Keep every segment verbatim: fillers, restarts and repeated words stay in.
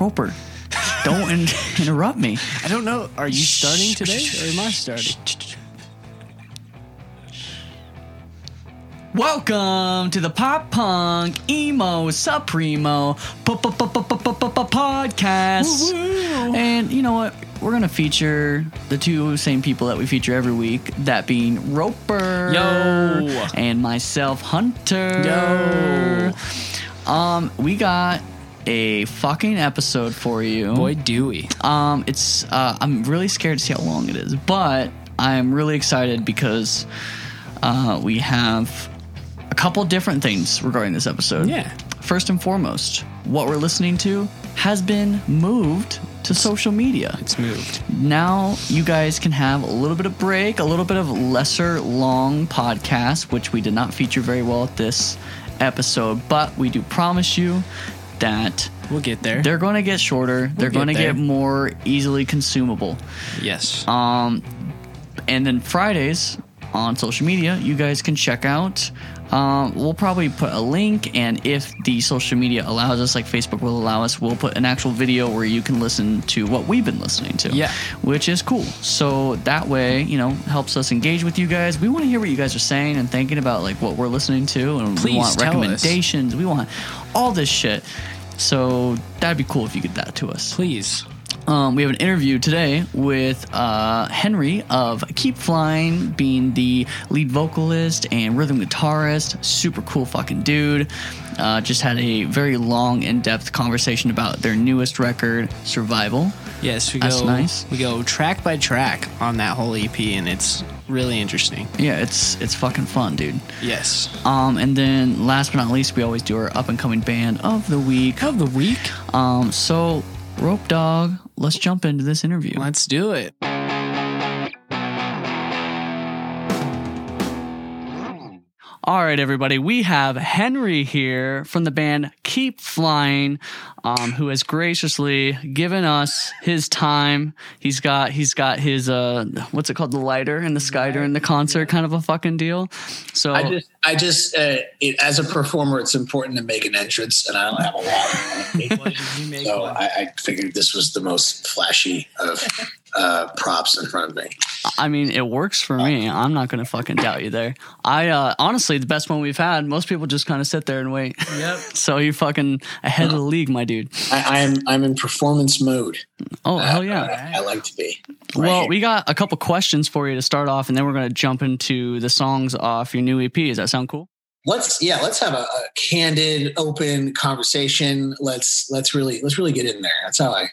Roper, don't in- interrupt me. I don't know. Are you starting today or am I starting? Welcome to the Pop Punk Emo Supremo Podcast. Woo-woo. And you know what? We're going to feature the two same people that we feature every week, that being Roper. Yo. And myself, Hunter. Yo. Um, we got a fucking episode for you. Boy, do we. Um, it's, uh, I'm really scared to see how long it is, but I'm really excited because uh, we have a couple different things regarding this episode. Yeah. First and foremost, what we're listening to has been moved to social media. It's moved. Now you guys can have a little bit of break, a little bit of lesser long podcast, which we did not feature very well at this episode, but we do promise you that we'll get there. They're going to get shorter. We'll they're going to get more easily consumable. Yes. Um, and then Fridays on social media, you guys can check out. Um, we'll probably put a link, and if the social media allows us, like Facebook will allow us, we'll put an actual video where you can listen to what we've been listening to. Yeah. Which is cool. So that way, you know, helps us engage with you guys. We want to hear what you guys are saying and thinking about, like, what we're listening to, and please we want recommendations. Us. We want all this shit. So that'd be cool if you get that to us. Please. Um, we have an interview today with uh, Henry of Keep Flying, being the lead vocalist and rhythm guitarist. Super cool fucking dude. Uh, just had a very long, in-depth conversation about their newest record, Survival. Yes, we That's go. Nice. We go track by track on that whole E P, and it's really interesting. Yeah, it's it's fucking fun, dude. Yes. Um, and then last but not least, we always do our up-and-coming band of the week. Of the week. Um, so. Rope Dog, let's jump into this interview. Let's do it. All right, everybody. We have Henry here from the band Keep Flying, um, who has graciously given us his time. He's got he's got his uh, what's it called, the lighter and the skyder and the concert, kind of a fucking deal. So I just, I just uh, it, as a performer, it's important to make an entrance, and I don't have a lot of money, so I, I figured this was the most flashy of uh, props in front of me. I mean, it works for me. I'm not going to fucking doubt you there. I uh, honestly, the best one we've had, most people just kind of sit there and wait. Yep. So you're fucking ahead uh-huh. of the league, my dude. I, I'm I'm in performance mode. Oh, uh, hell yeah. Uh, I like to be. Right well, here. We got a couple questions for you to start off, and then we're going to jump into the songs off your new E P. Does that sound cool? Let's, yeah, let's have a, a candid, open conversation. Let's, let's really, let's really get in there. That's how I.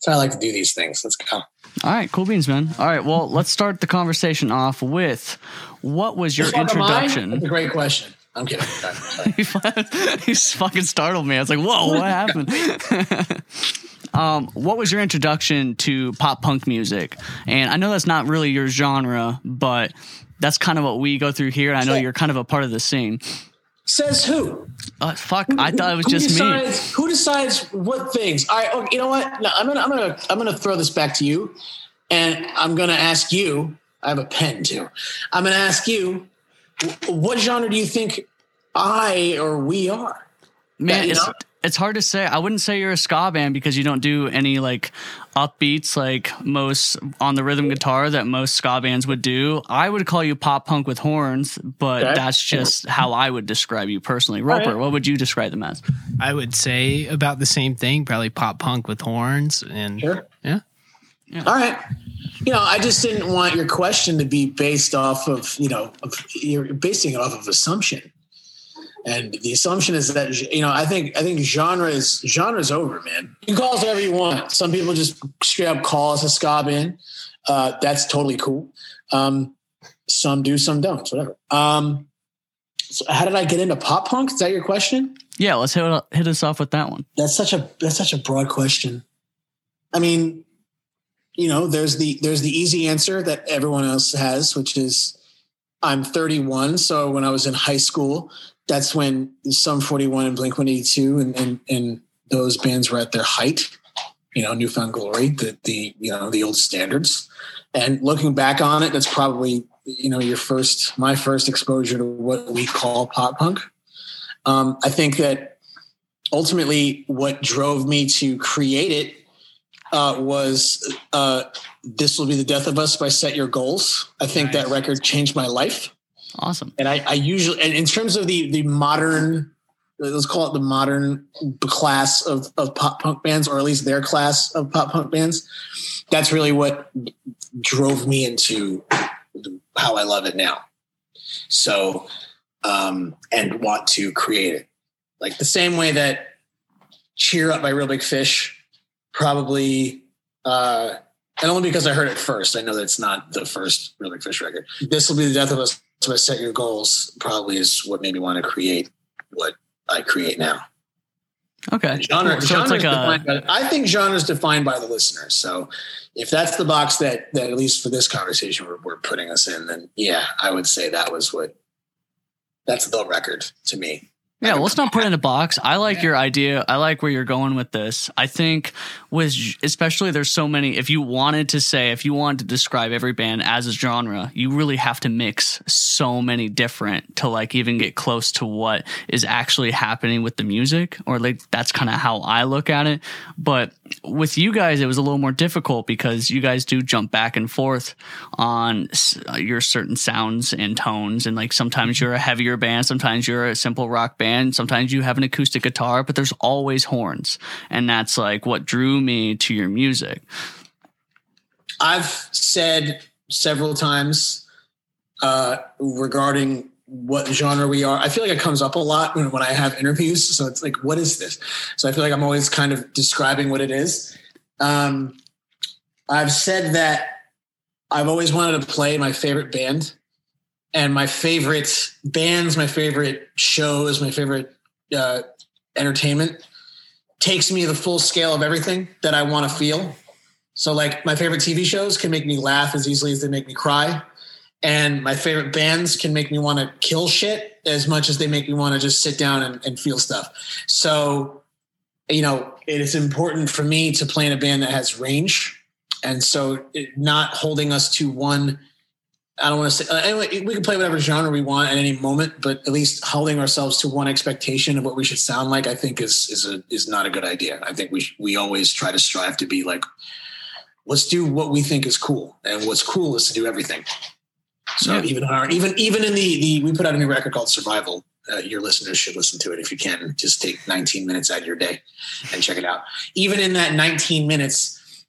So I like to do these things. Let's go. All right. Cool beans, man. All right. Well, let's start the conversation off with what was your introduction? That's a great question. I'm kidding. he, he fucking startled me. I was like, whoa, what happened? um, what was your introduction to pop punk music? And I know that's not really your genre, but that's kind of what we go through here. And I know you're kind of a part of the scene. Says who? Uh, fuck! I thought it was who just decides, me. Who decides what things? All right. Oh, you know what? No, I'm gonna, I'm gonna, I'm gonna throw this back to you, and I'm gonna ask you. I have a pen too. I'm gonna ask you, what genre do you think I or we are? Man, that, it's, it's hard to say. I wouldn't say you're a ska band because you don't do any like upbeats like most on the rhythm guitar that most ska bands would do. I would call you pop punk with horns, but okay. That's just how I would describe you personally. Roper, right. What would you describe them as? I would say about the same thing, probably pop punk with horns. And sure. yeah. yeah. All right. You know, I just didn't want your question to be based off of, you know, of, you're basing it off of assumption. And the assumption is that, you know, I think I think genre is genre is over, man. You can call us whatever you want. Some people just straight up call us a ska band. Uh, that's totally cool. Um, some do, some don't. Whatever. Um, so how did I get into pop punk? Is that your question? Yeah, let's hit hit us off with that one. That's such a that's such a broad question. I mean, you know, there's the there's the easy answer that everyone else has, which is I'm thirty-one. So when I was in high school. That's when Sum forty-one and Blink one eighty-two and, and and those bands were at their height, you know, Newfound Glory, the the you know the old standards. And looking back on it, that's probably you know your first, my first exposure to what we call pop punk. Um, I think that ultimately what drove me to create it uh, was uh, This Will Be the Death of Us by Set Your Goals. I think nice. That record changed my life. Awesome. And I, I usually, and in terms of the the modern, let's call it the modern class of, of pop punk bands, or at least their class of pop punk bands, that's really what drove me into how I love it now. So, um, and want to create it. Like the same way that Cheer Up by Real Big Fish probably, uh, and only because I heard it first, I know that's not the first Real Big Fish record. This Will Be the Death of Us by Set Your Goals probably is what made me want to create what I create now. Okay. Genre, so it's like a, by, I think genre is defined by the listener. So if that's the box that, that at least for this conversation, we're, we're putting us in, then yeah, I would say that was what, that's the record to me. Yeah, well, let's not put it in a box. I like yeah. your idea. I like where you're going with this. I think with especially there's so many. If you wanted to say, if you wanted to describe every band as a genre, you really have to mix so many different to like even get close to what is actually happening with the music. Or like that's kind of how I look at it. But with you guys, it was a little more difficult because you guys do jump back and forth on your certain sounds and tones. And like sometimes you're a heavier band, sometimes you're a simple rock band. And sometimes you have an acoustic guitar, but there's always horns. And that's like what drew me to your music. I've said several times uh, regarding what genre we are. I feel like it comes up a lot when, when I have interviews. So it's like, what is this? So I feel like I'm always kind of describing what it is. Um, I've said that I've always wanted to play my favorite band. And my favorite bands, my favorite shows, my favorite uh, entertainment takes me the full scale of everything that I want to feel. So like my favorite T V shows can make me laugh as easily as they make me cry. And my favorite bands can make me want to kill shit as much as they make me want to just sit down and, and feel stuff. So, you know, it is important for me to play in a band that has range. And so it, not holding us to one, I don't want to say, uh, anyway, we can play whatever genre we want at any moment, but at least holding ourselves to one expectation of what we should sound like, I think is, is a, is not a good idea. I think we, we always try to strive to be like, let's do what we think is cool. And what's cool is to do everything. So yeah. even our, even, even in the, the, we put out a new record called Survival. Uh, your listeners should listen to it. If you can, just take nineteen minutes out of your day and check it out. Even in that nineteen minutes,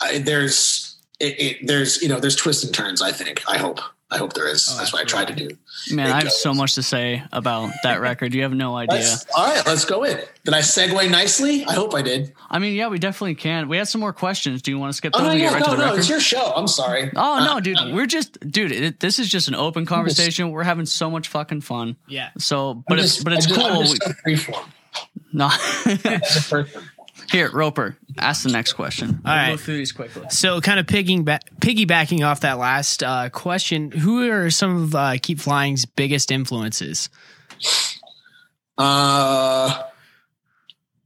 I, there's, It, it, there's, you know, there's twists and turns, I think. I hope. I hope there is. Oh, that's what I tried to do. Man, I have so much to say about that record. You have no idea. Let's, all right, let's go in. Did I segue nicely? I hope I did. I mean, yeah, we definitely can. We had some more questions. Do you want to skip those? Oh, no, and get yeah, right no, to the no, record? It's your show. I'm sorry. Oh, uh, no, dude. Um, we're just, dude, it, this is just an open conversation. We're having so much fucking fun. Yeah. So, but just, it's, but it's just, cool. Just we, so no. That's the first one. Here, Roper, ask the next question. All right. We'll go through these quickly. So kind of pigging ba- piggybacking off that last uh, question, who are some of uh, Keep Flying's biggest influences? Uh,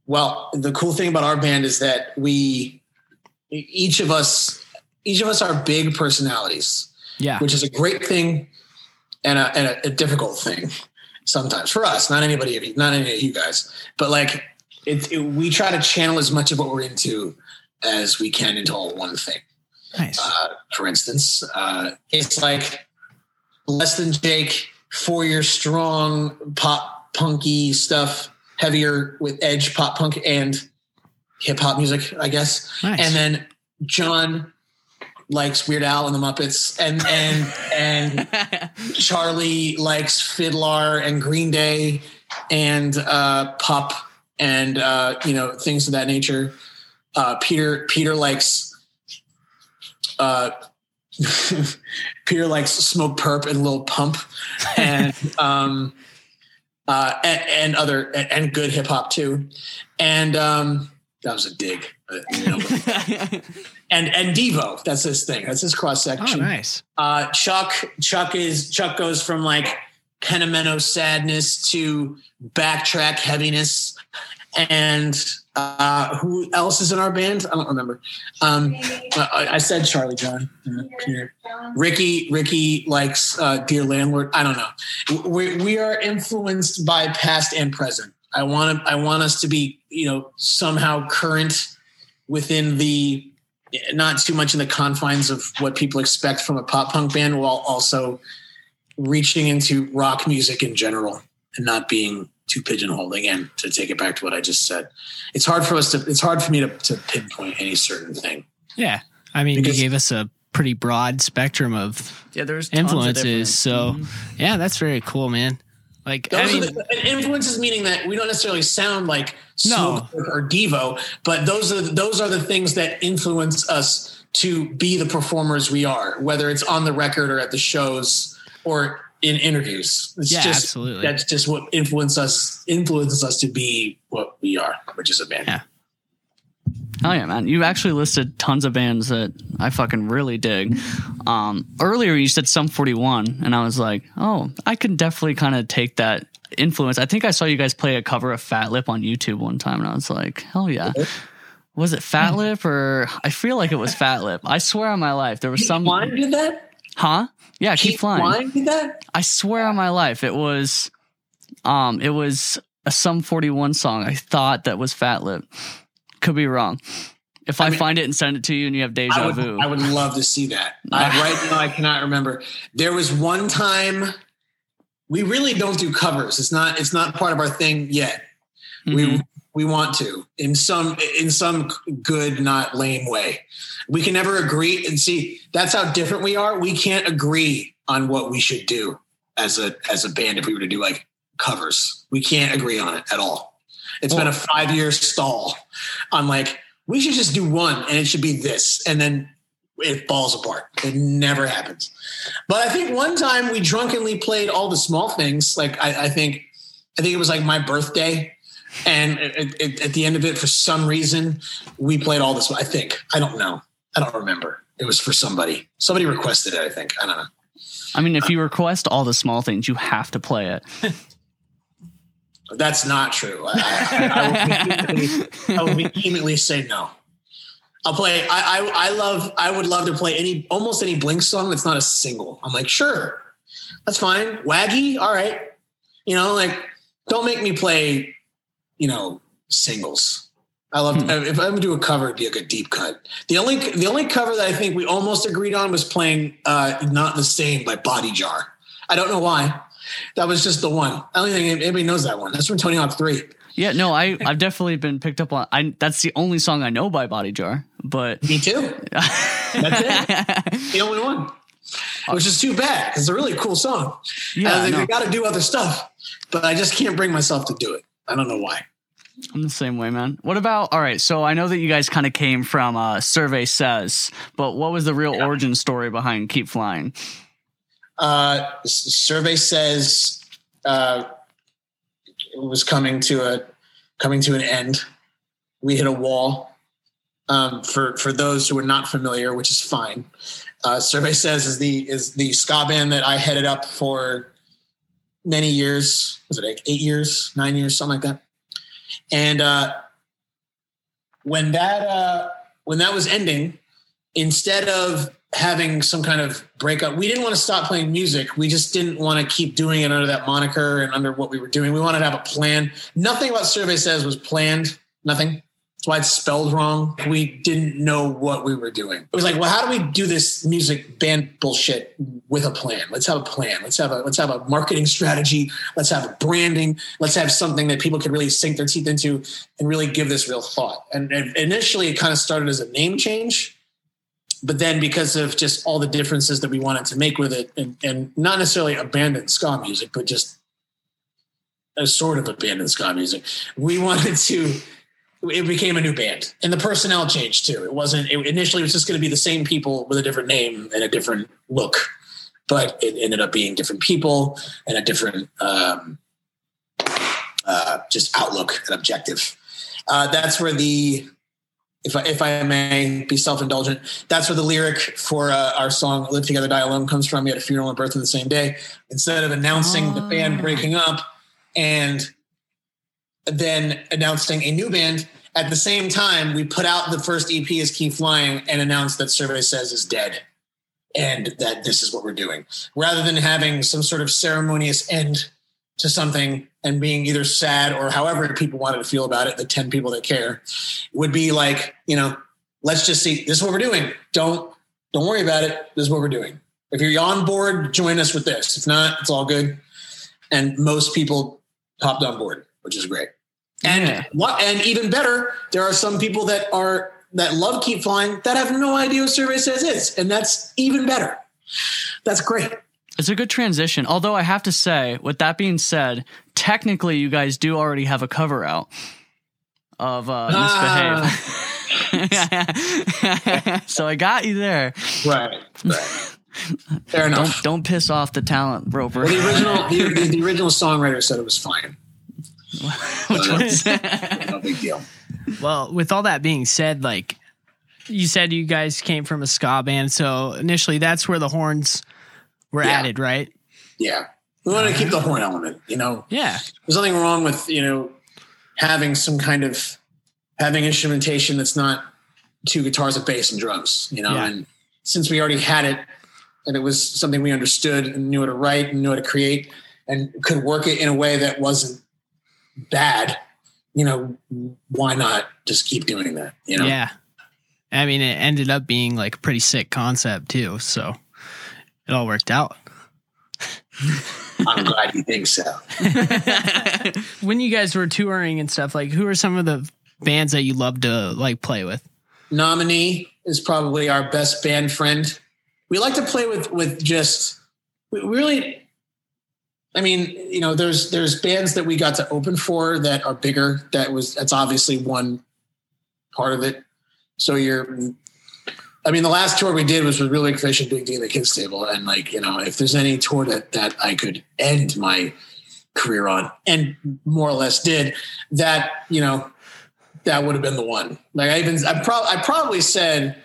well, the cool thing about our band is that we, each of us, each of us are big personalities. Yeah. Which is a great thing and a, and a, a difficult thing sometimes for us, not anybody, of you, not any of you guys, but like, It, it, we try to channel as much of what we're into as we can into all one thing. Nice. Uh, for instance, uh, it's like Less Than Jake, four-year strong, pop punky stuff, heavier with edge pop punk and hip hop music, I guess. Nice. And then John likes Weird Al and the Muppets, and and and Charlie likes Fiddler and Green Day and uh, pop. And, uh, you know, things of that nature. Uh, Peter, Peter likes, uh, Peter likes Smoke Perp and Lil Pump and, um, uh, and, and other, and, and good hip hop too. And, um, that was a dig. But, you know, and, and Devo, that's his thing. That's his cross section. Oh, nice. Uh, Chuck, Chuck is, Chuck goes from like Penamento sadness to backtrack heaviness. And uh, who else is in our band? I don't remember. Um, I, I said Charlie, John, uh, Peter, Ricky. Ricky likes uh, Dear Landlord. I don't know. We, we are influenced by past and present. I want to, I want us to be, you know, somehow current within the, not too much in the confines of what people expect from a pop punk band, while also reaching into rock music in general and not being too pigeonholed. Again, to take it back to what I just said, it's hard for us to, it's hard for me to, to pinpoint any certain thing. Yeah. I mean, because you gave us a pretty broad spectrum of yeah, there's influences. So mm-hmm. yeah, that's very cool, man. Like those I mean, are the, influences, meaning that we don't necessarily sound like no. Snoop or Devo, but those are those are the things that influence us to be the performers we are, whether it's on the record or at the shows or in interviews. It's yeah, just, absolutely. That's just what influences us influences us to be what we are, which is a band. Yeah. Oh yeah, man! You actually listed tons of bands that I fucking really dig. Um, earlier, you said Sum forty-one, and I was like, "Oh, I could definitely kind of take that influence." I think I saw you guys play a cover of Fat Lip on YouTube one time, and I was like, "Hell yeah!" Was it Fat Lip or I feel like it was Fat Lip? I swear on my life, there was some. Keep Flying did that? Huh? Yeah, Keep, Keep Flying. Flying did that? I swear on my life, it was, um, it was a Sum forty-one song. I thought that was Fat Lip. Could be wrong. If I, I mean, find it and send it to you and you have deja I would, vu. I would love to see that. I, right now, I cannot remember. There was one time we really don't do covers. It's not, it's not part of our thing yet. Mm-hmm. We, we want to in some, in some good, not lame way. We can never agree, and see, that's how different we are. We can't agree on what we should do as a, as a band. If we were to do like covers, we can't agree on it at all. It's well, been a five-year stall on like, we should just do one and it should be this. And then it falls apart. It never happens. But I think one time we drunkenly played All the Small Things. Like I, I think, I think it was like my birthday. And it, it, at the end of it, for some reason, we played All this. I think, I don't know. I don't remember. It was for somebody. Somebody requested it, I think. I don't know. I mean, if you request All the Small Things, you have to play it. That's not true. I, I, I, will vehemently, I will vehemently say no. I'll play. I, I I love. I would love to play any almost any Blink song that's not a single. I'm like, sure, that's fine. Waggy, all right. You know, like don't make me play. You know, singles. I love. Hmm. If I'm gonna do a cover, it'd be like a deep cut. The only the only cover that I think we almost agreed on was playing uh, "Not the Same" by Body Jar. I don't know why. That was just the one. I don't think anybody knows that one. That's from Tony Hawk three. Yeah, no, I, I've definitely been picked up on. I, that's the only song I know by Body Jar. But me too. That's it. The only one. Which is too bad. It's a really cool song. Yeah, I was like, I got to do other stuff. But I just can't bring myself to do it. I don't know why. I'm the same way, man. What about, all right, so I know that you guys kind of came from uh, Survey Says, but what was the real yeah. origin story behind Keep Flying? Uh, Survey Says uh, it was coming to a coming to an end. We hit a wall. Um, for for those who are not familiar, which is fine. Uh, Survey Says is the is the ska band that I headed up for many years. Was it like eight years, nine years, something like that? And uh, when that uh, when that was ending, instead of having some kind of breakup. We didn't want to stop playing music. We just didn't want to keep doing it under that moniker and under what we were doing. We wanted to have a plan. Nothing about Survey Says was planned. Nothing. That's why it's spelled wrong. We didn't know what we were doing. It was like, well, how do we do this music band bullshit with a plan? Let's have a plan. Let's have a, let's have a marketing strategy. Let's have a branding. Let's have something that people could really sink their teeth into and really give this real thought. And, and initially it kind of started as a name change. But then because of just all the differences that we wanted to make with it and, and not necessarily abandon ska music, but just a sort of abandoned ska music, we wanted to, it became a new band and the personnel changed too. It wasn't, it initially was just going to be the same people with a different name and a different look, but it ended up being different people and a different um, uh, just outlook and objective. Uh, that's where the, If I, if I may be self-indulgent, that's where the lyric for uh, our song Live Together, Die Alone comes from. We had a funeral and birthday the same day. Instead of announcing oh. the band breaking up and then announcing a new band, at the same time, we put out the first E P as Keep Flying and announced that Survey Says is dead and that this is what we're doing. Rather than having some sort of ceremonious end to something and being either sad or however people wanted to feel about it, the ten people that care, would be like, you know, let's just see, this is what we're doing. Don't, don't worry about it. This is what we're doing. If you're on board, join us with this. If not, it's all good. And most people hopped on board, which is great. And what, and even better, there are some people that are, that love Keep Flying that have no idea what Survey Says is. And that's even better. That's great. It's a good transition. Although I have to say, with that being said, technically you guys do already have a cover out of uh, Misbehave. Uh, so I got you there. Right, right. Fair enough. Don't, don't piss off the talent, Roper. Well, the original the, the original songwriter said it was fine. Which was no big deal. Well, with all that being said, like you said, you guys came from a ska band, so initially that's where the horns were yeah. added, right? Yeah, we wanted to keep the horn element. You know, yeah, there's nothing wrong with you know having some kind of having instrumentation that's not two guitars, a bass, and drums. You know, yeah. and since we already had it. And it was something we understood and knew how to write and knew how to create and could work it in a way that wasn't bad. You know, why not just keep doing that? You know? Yeah. I mean, it ended up being like a pretty sick concept too. So it all worked out. I'm glad you think so. When you guys were touring and stuff, like who are some of the bands that you love to like play with? Nominee is probably our best band friend. We like to play with, with just, we really, I mean, you know, there's, there's bands that we got to open for that are bigger. That was, that's obviously one part of it. So you're, I mean, the last tour we did was with Real Big Fish and Big D and the Kids Table. And like, you know, if there's any tour that, that I could end my career on and more or less did that, you know, that would have been the one. Like I even, I probably, I probably said,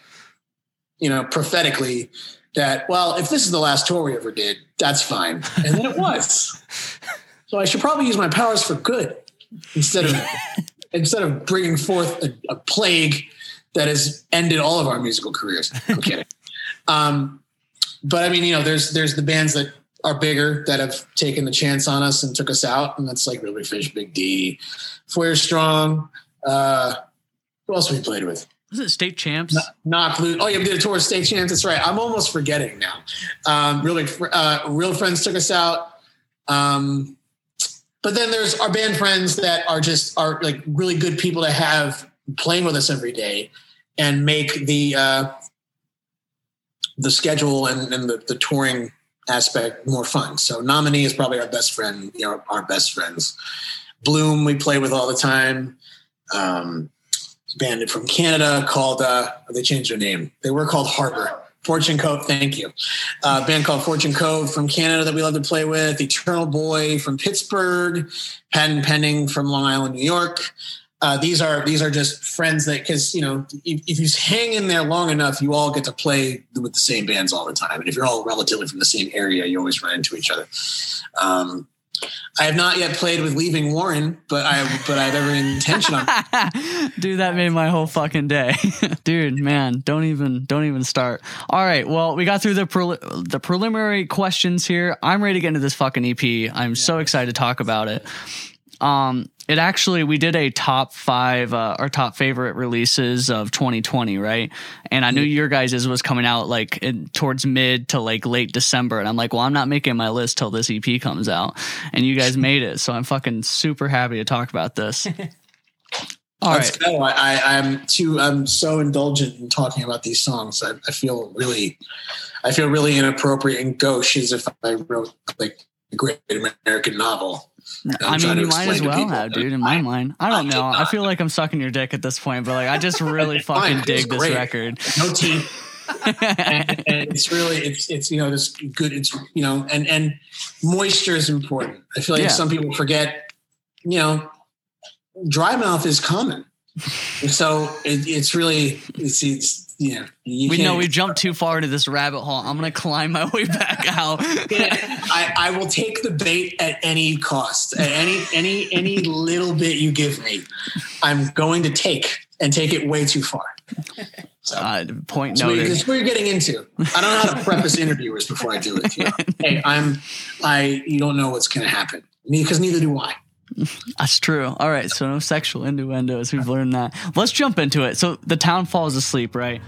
you know, prophetically that, well, if this is the last tour we ever did, that's fine. And then it was. So I should probably use my powers for good instead of instead of bringing forth a, a plague that has ended all of our musical careers. I'm kidding. Um, but I mean, you know, there's there's the bands that are bigger that have taken the chance on us and took us out. And that's like Real Big Fish, Big D, Fire Strong. Uh, who else we played with? Was it State Champs? Knock Loose. Oh, yeah, we did a tour of State Champs. That's right. I'm almost forgetting now. Um, really, uh, Real Friends took us out. Um, but then there's our band friends that are just are like really good people to have playing with us every day and make the uh, the schedule and, and the, the touring aspect more fun. So Nominee is probably our best friend, you know, our best friends. Bloom we play with all the time. Um Banded from Canada called, uh, they changed their name. They were called Harbor. Fortune Cove, thank you. Uh, band called Fortune Cove from Canada that we love to play with. Eternal Boy from Pittsburgh. Patent Pending from Long Island, New York. Uh, these are these are just friends that, because, you know, if, if you hang in there long enough, you all get to play with the same bands all the time. And if you're all relatively from the same area, you always run into each other. Um, I have not yet played with Leaving Warren, but I but I have every intention on. Dude, that made my whole fucking day. Dude, man, don't even don't even start. All right, well, we got through the pre- the preliminary questions here. I'm ready to get into this fucking E P. I'm yeah. so excited to talk about it. Um, it actually we did a top five, uh, our top favorite releases of twenty twenty, right? And I knew your guys's was coming out like in, towards mid to like late December, and I'm like, well, I'm not making my list till this E P comes out, and you guys made it, so I'm fucking super happy to talk about this. All Let's right, go. I, I, I'm too. I'm so indulgent in talking about these songs. I, I feel really, I feel really inappropriate and gauche as if I wrote like a great American novel. I mean, you might as well have, dude, in my mind. I don't know. I feel like I'm sucking your dick at this point, but like, I just really fucking dig this record. No teeth. and, and it's really, it's, it's, you know, this good, it's, you know, and, and moisture is important. I feel like yeah. some people forget, you know, dry mouth is common. So it, it's really, it's, it's, yeah, we know we jumped too far into this rabbit hole. I'm gonna climb my way back out. I, I will take the bait at any cost. At any any any little bit you give me, I'm going to take and take it way too far. So, uh, point so noted. That's what you're getting into. I don't know how to preface interviewers before I do it. You know? Hey, I'm I. You don't know what's gonna happen because neither do I. That's true. All right, so no sexual innuendos. We've learned that. Let's jump into it. So the town falls asleep, right?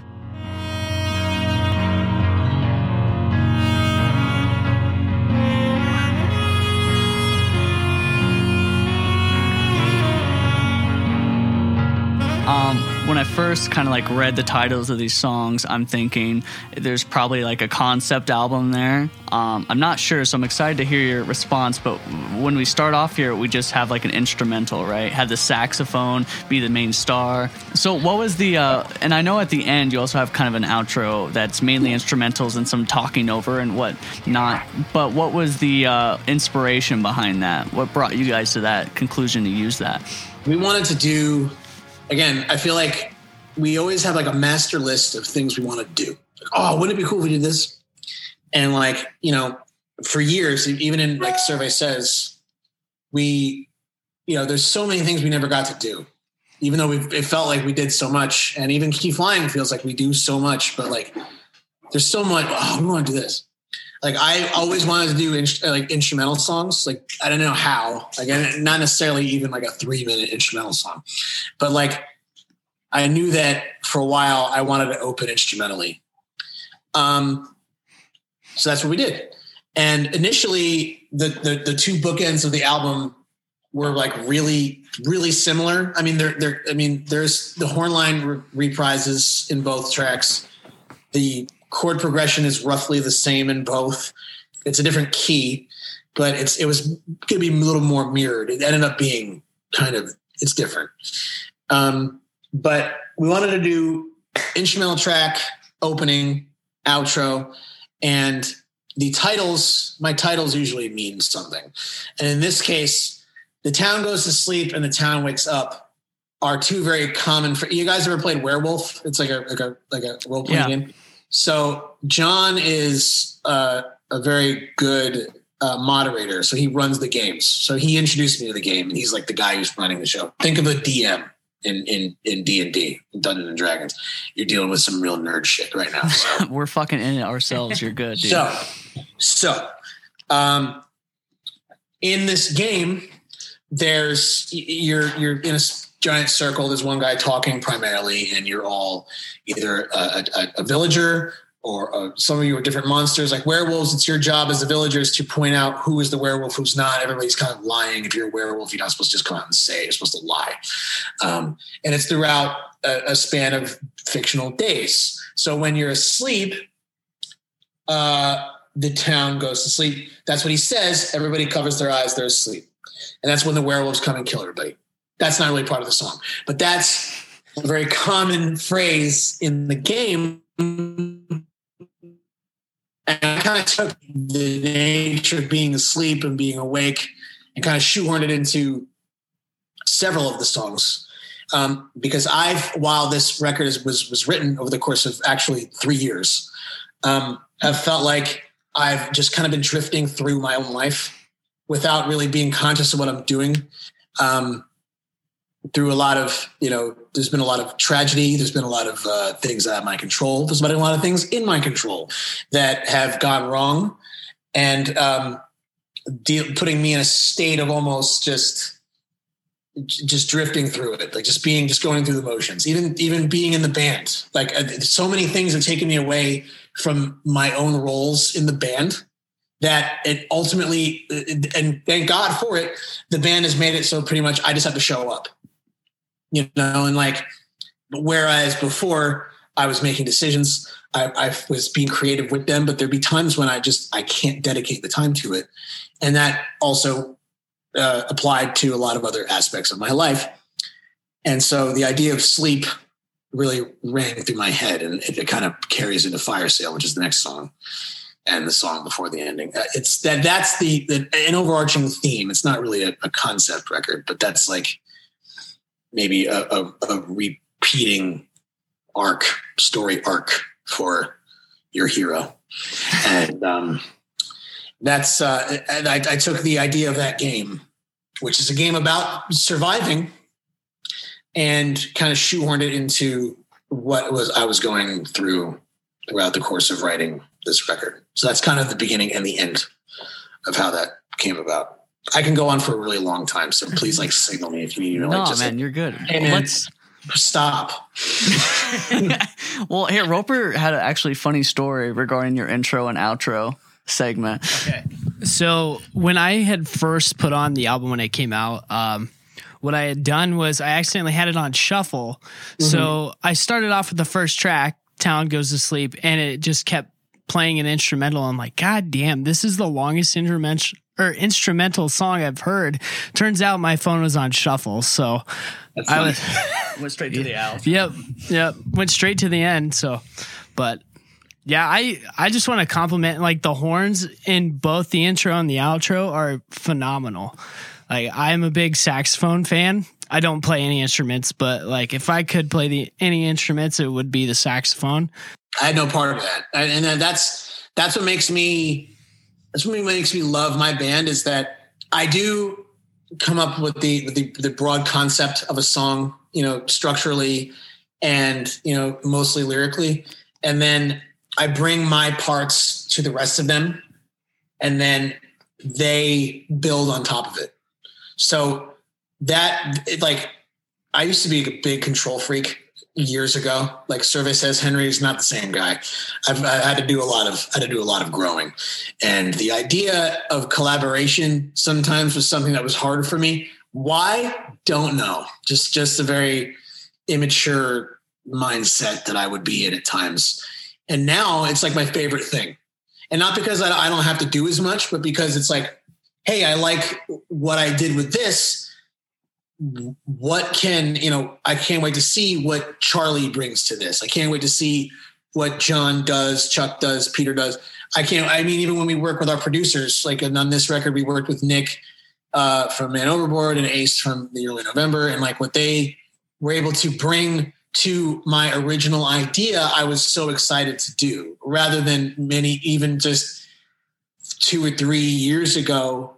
Um, when I first kind of like read the titles of these songs, I'm thinking there's probably like a concept album there. Um, I'm not sure, so I'm excited to hear your response. But when we start off here, we just have like an instrumental, right? Have the saxophone be the main star. So what was the, uh, and I know at the end you also have kind of an outro that's mainly instrumentals and some talking over and what not. But what was the uh, inspiration behind that? What brought you guys to that conclusion to use that? We wanted to do... Again, I feel like we always have like a master list of things we want to do. Like, oh, wouldn't it be cool if we did this? And like, you know, for years, even in like Survey Says, we, you know, there's so many things we never got to do, even though we it felt like we did so much. And even Keep Flying feels like we do so much, but like there's so much, oh, we want to do this. Like I always wanted to do inst- like instrumental songs. Like, I don't know how, like not necessarily even like a three minute instrumental song, but like I knew that for a while I wanted to open instrumentally. Um, so that's what we did. And initially the, the, the two bookends of the album were like really, really similar. I mean, they're, they're I mean, there's the horn line re- reprises in both tracks. The chord progression is roughly the same in both. It's a different key, but it's it was going to be a little more mirrored. It ended up being kind of, it's different. Um, but we wanted to do instrumental track, opening, outro, and the titles, my titles usually mean something. And in this case, The Town Goes to Sleep and The Town Wakes Up are two very common. For, you guys ever played Werewolf? It's like a like a, like a role-playing yeah. game. So John is uh, a very good uh, moderator. So he runs the games. So he introduced me to the game, and he's like the guy who's running the show. Think of a D M in in in D and D, Dungeons and Dragons. You're dealing with some real nerd shit right now. So. We're fucking in it ourselves. You're good, dude. So, so um, in this game, there's you're you're in a giant circle. There's one guy talking primarily, and you're all either a, a, a villager or a, some of you are different monsters. Like werewolves, it's your job as the villagers to point out who is the werewolf, who's not. Everybody's kind of lying. If you're a werewolf, you're not supposed to just come out and say. You're supposed to lie. Um, and it's throughout a, a span of fictional days. So when you're asleep, uh, the town goes to sleep. That's what he says. Everybody covers their eyes. They're asleep. And that's when the werewolves come and kill everybody. That's not really part of the song, but that's a very common phrase in the game. And I kind of took the nature of being asleep and being awake and kind of shoehorned it into several of the songs. Um, because I've, while this record is, was, was written over the course of actually three years, um, have felt like I've just kind of been drifting through my own life without really being conscious of what I'm doing. Um, Through a lot of, you know, there's been a lot of tragedy. There's been a lot of uh, things out of my control. There's been a lot of things in my control that have gone wrong and um, de- putting me in a state of almost just, just drifting through it. Like just being, just going through the motions, even, even being in the band. Like uh, so many things have taken me away from my own roles in the band that it ultimately, and thank God for it, the band has made it so pretty much I just have to show up. You know, and like, whereas before I was making decisions, I, I was being creative with them, but there'd be times when I just, I can't dedicate the time to it. And that also uh, applied to a lot of other aspects of my life. And so the idea of sleep really rang through my head, and it, it kind of carries into Fire Sale, which is the next song, and the song before the ending. It's that that's the, the an overarching theme. It's not really a, a concept record, but that's like, maybe a, a, a repeating arc, story arc for your hero. And um, that's, uh, and I, I took the idea of that game, which is a game about surviving, and kind of shoehorned it into what was I was going through throughout the course of writing this record. So that's kind of the beginning and the end of how that came about. I can go on for a really long time, so please like signal me if you need me. Like, no, just, man, like, you're good. Hey, man, let's stop. Well, here, Roper had an actually funny story regarding your intro and outro segment. Okay. So when I had first put on the album when it came out, um, what I had done was I accidentally had it on shuffle. Mm-hmm. So I started off with the first track, Town Goes to Sleep, and it just kept playing an instrumental. I'm like, God damn, this is the longest instrumental or instrumental song I've heard. Turns out my phone was on shuffle. So That's I was went straight to the album. Yep. Yep. Went straight to the end. So, but yeah, I, I just want to compliment, like, the horns in both the intro and the outro are phenomenal. Like, I'm a big saxophone fan. I don't play any instruments, but like if I could play the, any instruments, it would be the saxophone. I had no part of that. I, and that's, that's what makes me, that's what makes me love my band, is that I do come up with the, with the, the broad concept of a song, you know, structurally and, you know, mostly lyrically. And then I bring my parts to the rest of them, and then they build on top of it. So that, it, like, I used to be a big control freak years ago. Like, Survey Says, Henry is not the same guy. I've I had to do a lot of, I had to do a lot of growing, and the idea of collaboration sometimes was something that was hard for me. Why? Don't know. Just, just a very immature mindset that I would be in at times. And now it's like my favorite thing, and not because I, I don't have to do as much, but because it's like, hey, I like what I did with this. What can, you know, I can't wait to see what Charlie brings to this. I can't wait to see what John does, Chuck does, Peter does. I can't, I mean, even when we work with our producers, like on this record, we worked with Nick uh, from Man Overboard and Ace from the Early November. And like what they were able to bring to my original idea, I was so excited to do, rather than many, even just two or three years ago,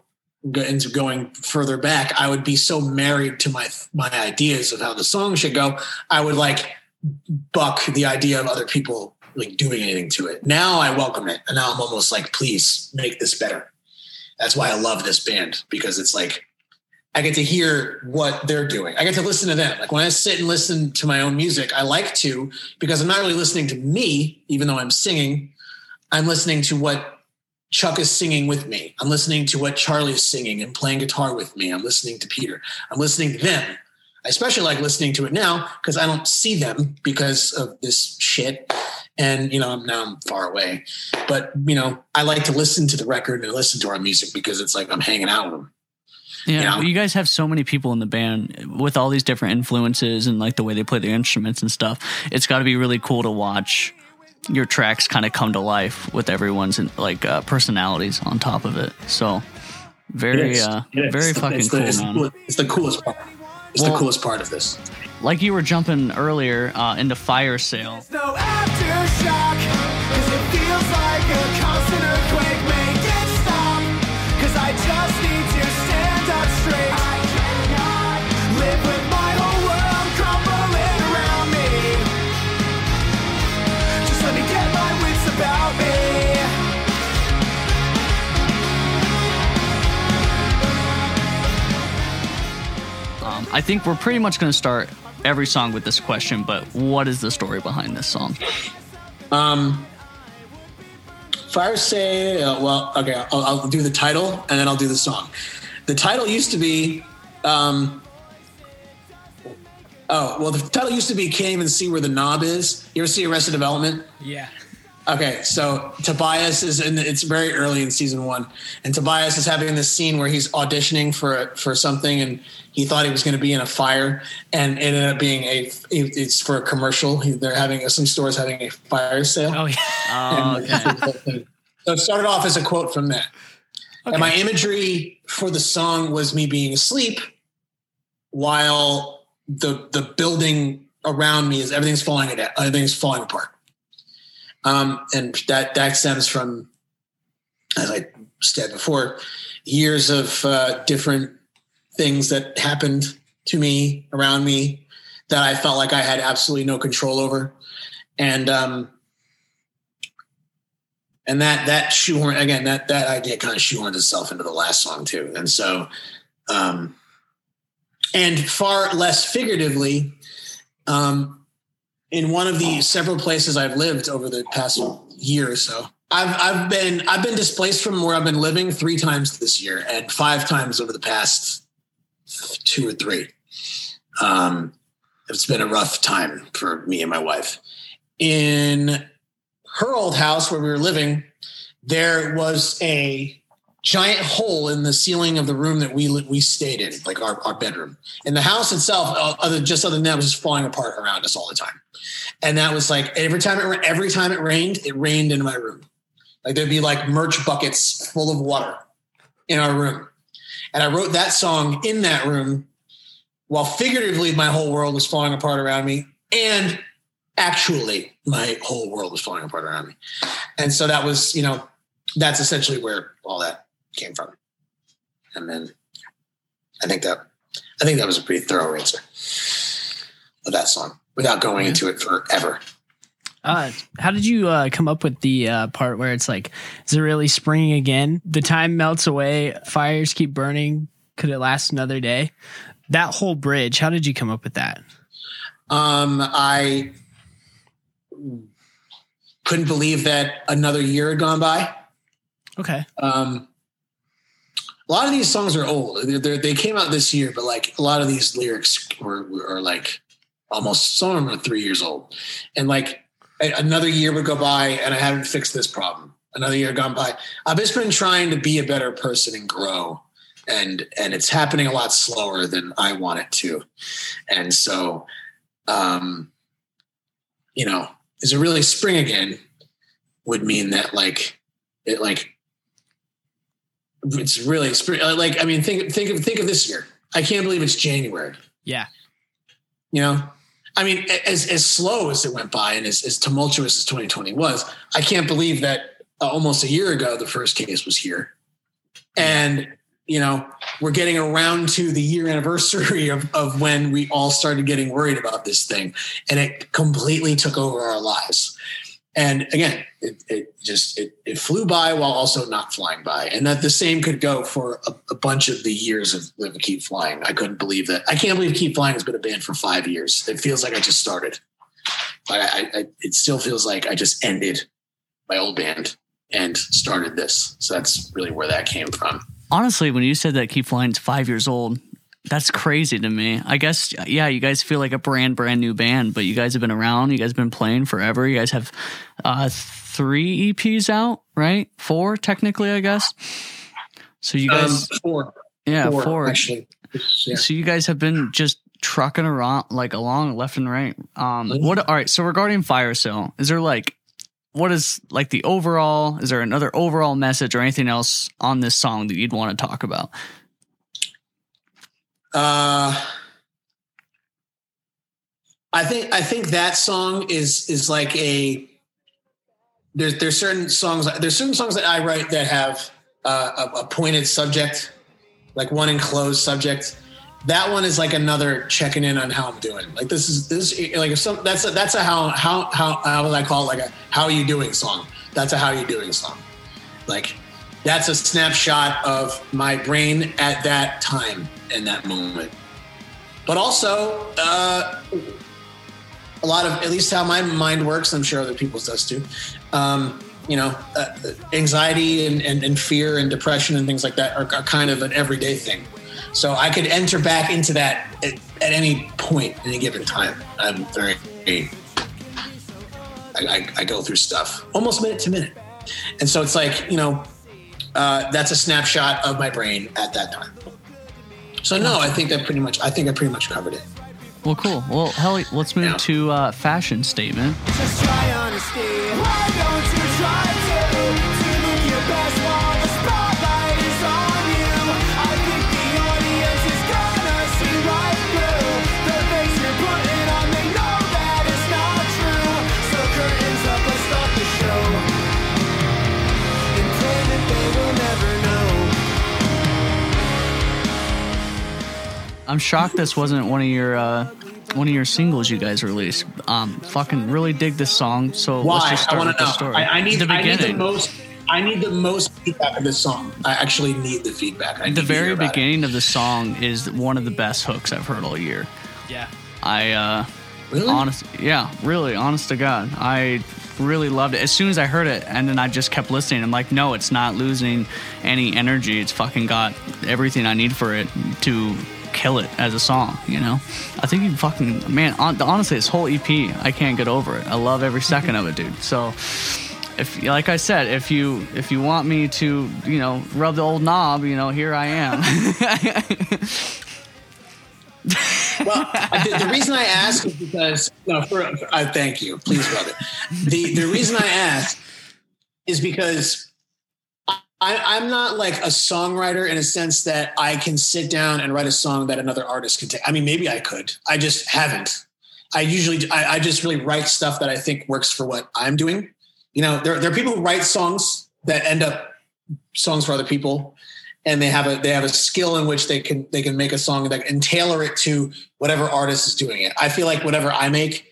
into going further back, I would be so married to my my ideas of how the song should go. I would like buck the idea of other people like doing anything to it. Now I welcome it, and now I'm almost like, please make this better. That's why I love this band, because it's like I get to hear what they're doing. I get to listen to them. Like when I sit and listen to my own music, I like to, because I'm not really listening to me, even though I'm singing. I'm listening to what Chuck is singing with me. I'm listening to what Charlie's singing and playing guitar with me. I'm listening to Peter. I'm listening to them. I especially like listening to it now because I don't see them because of this shit. And, you know, now I'm far away. But, you know, I like to listen to the record and listen to our music because it's like I'm hanging out with them. Yeah, you know? Well, you guys have so many people in the band with all these different influences and like the way they play their instruments and stuff. It's got to be really cool to watch your tracks kind of come to life with everyone's like uh, personalities on top of it. So very, it uh, it very fucking it's the, cool, it's man. The, it's the coolest part. It's well, the coolest part of this. Like you were jumping earlier uh, into Fire Sale. No aftershock, cause it feels like a constant earthquake. Make it stop, cause I just need to stand up straight. I cannot live with I think we're pretty much going to start every song with this question, but what is the story behind this song? Um, Fire Sale, well, okay, I'll, I'll do the title, and then I'll do the song. The title used to be, um, oh, well, the title used to be Can't Even See Where the Knob Is. You ever see Arrested Development? Yeah. Okay, so Tobias is in, the, it's very early in season one, and Tobias is having this scene where he's auditioning for for something, and he thought he was going to be in a fire, and it ended up being a, it's for a commercial. They're having, some store's having a fire sale. Oh, yeah. Oh, okay. So it started off as a quote from that. Okay. And my imagery for the song was me being asleep while the the building around me is, everything's falling, everything's falling apart. Um, and that, that stems from, as I said before, years of uh, different things that happened to me, around me, that I felt like I had absolutely no control over. And um, And that that shoehorn again, that that idea kind of shoehorns itself into the last song too. And so, um, and far less figuratively, um, in one of the several places I've lived over the past year or so, I've I've been I've been displaced from where I've been living three times this year and five times over the past two or three. Um, it's been a rough time for me and my wife. In her old house where we were living, there was a giant hole in the ceiling of the room that we we stayed in, like our, our bedroom. And the house itself, other just other than that, was just falling apart around us all the time. And that was like every time it every time it rained, it rained into my room. Like there'd be like merch buckets full of water in our room. And I wrote that song in that room while figuratively my whole world was falling apart around me, and actually my whole world was falling apart around me. And so that was, you know, that's essentially where all that came from. And then I think that, I think that was a pretty thorough answer of that song without going into it forever. Uh, how did you uh, come up with the uh, part where it's like, is it really springing again? The time melts away. Fires keep burning. Could it last another day? That whole bridge. How did you come up with that? Um, I, couldn't believe that another year had gone by. Okay. Um, a lot of these songs are old. They're, they're, they came out this year, but like a lot of these lyrics were, were like almost, some of them are three years old. And like another year would go by and I haven't fixed this problem. Another year gone by. I've just been trying to be a better person and grow. And, and it's happening a lot slower than I want it to. And so, um, you know, is it really spring again would mean that like it, like it's really spring. Like, I mean, think, think of, think of this year. I can't believe it's January. Yeah. You know, I mean, as, as slow as it went by and as, as tumultuous as twenty twenty was, I can't believe that uh, almost a year ago, the first case was here. And, you know, we're getting around to the year anniversary of, of when we all started getting worried about this thing, and it completely took over our lives. And again, it, it just, it, it flew by while also not flying by. And that the same could go for a, a bunch of the years of, of Keep Flying. I couldn't believe that. I can't believe Keep Flying has been a band for five years. It feels like I just started, but I, I, it still feels like I just ended my old band and started this. So that's really where that came from. Honestly, when you said that Keep Flying's five years old, that's crazy to me. I guess, yeah, you guys feel like a brand, brand new band, but you guys have been around. You guys have been playing forever. You guys have uh, three E Ps out, right? Four, technically, I guess. So you guys... Um, four. Yeah, four. four. Actually. Yeah. So you guys have been just trucking around, like, along left and right. Um, mm-hmm. What? All right, so regarding Fire Sale, is there, like... What is like the overall, is there another overall message or anything else on this song that you'd want to talk about? Uh, I think, I think that song is, is like a, there's, there's certain songs, there's certain songs that I write that have uh, a, a pointed subject, like one enclosed subject. That one is like another checking in on how I'm doing. Like this is this like if some that's a, that's a how how how how would I call it like a how are you doing song. That's a how you doing song. Like that's a snapshot of my brain at that time in that moment. But also uh, a lot of at least how my mind works. I'm sure other people's does too. Um, you know, uh, anxiety and, and and fear and depression and things like that are, are kind of an everyday thing. So I could enter back into that at, at any point, any given time. I'm very, I, I, I go through stuff almost minute to minute. And so it's like, you know, uh, that's a snapshot of my brain at that time. So no, I think that pretty much, I think I pretty much covered it. Well, cool. Well, Helly, let's move yeah. to uh, Fashion Statement. Just try honesty. Why don't you try to? I'm shocked this wasn't one of your uh, one of your singles you guys released. Um, fucking really dig this song. So why? Let's just start I with know. the story. I, I need the beginning. I need the most. I need the most feedback of this song. I actually need the feedback. I the very beginning it. of the song is one of the best hooks I've heard all year. Yeah. I uh, really, honest, yeah, really, honest to God, I really loved it. As soon as I heard it, and then I just kept listening. I'm like, no, it's not losing any energy. It's fucking got everything I need for it to kill it as a song, you know? I think you fucking, man, on, honestly, this whole E P, I can't get over it. I love every second of it, dude. So, if, like I said, if you if you want me to, you know, rub the old knob, you know, here I am. Well, the, the reason I ask is because no, for, for, I thank you, please, brother. The the reason I ask is because I, I'm not like a songwriter in a sense that I can sit down and write a song that another artist could take. I mean, maybe I could. I just haven't. I usually I, I just really write stuff that I think works for what I'm doing. You know, there, there are people who write songs that end up songs for other people, and they have a they have a skill in which they can they can make a song that, and tailor it to whatever artist is doing it. I feel like whatever I make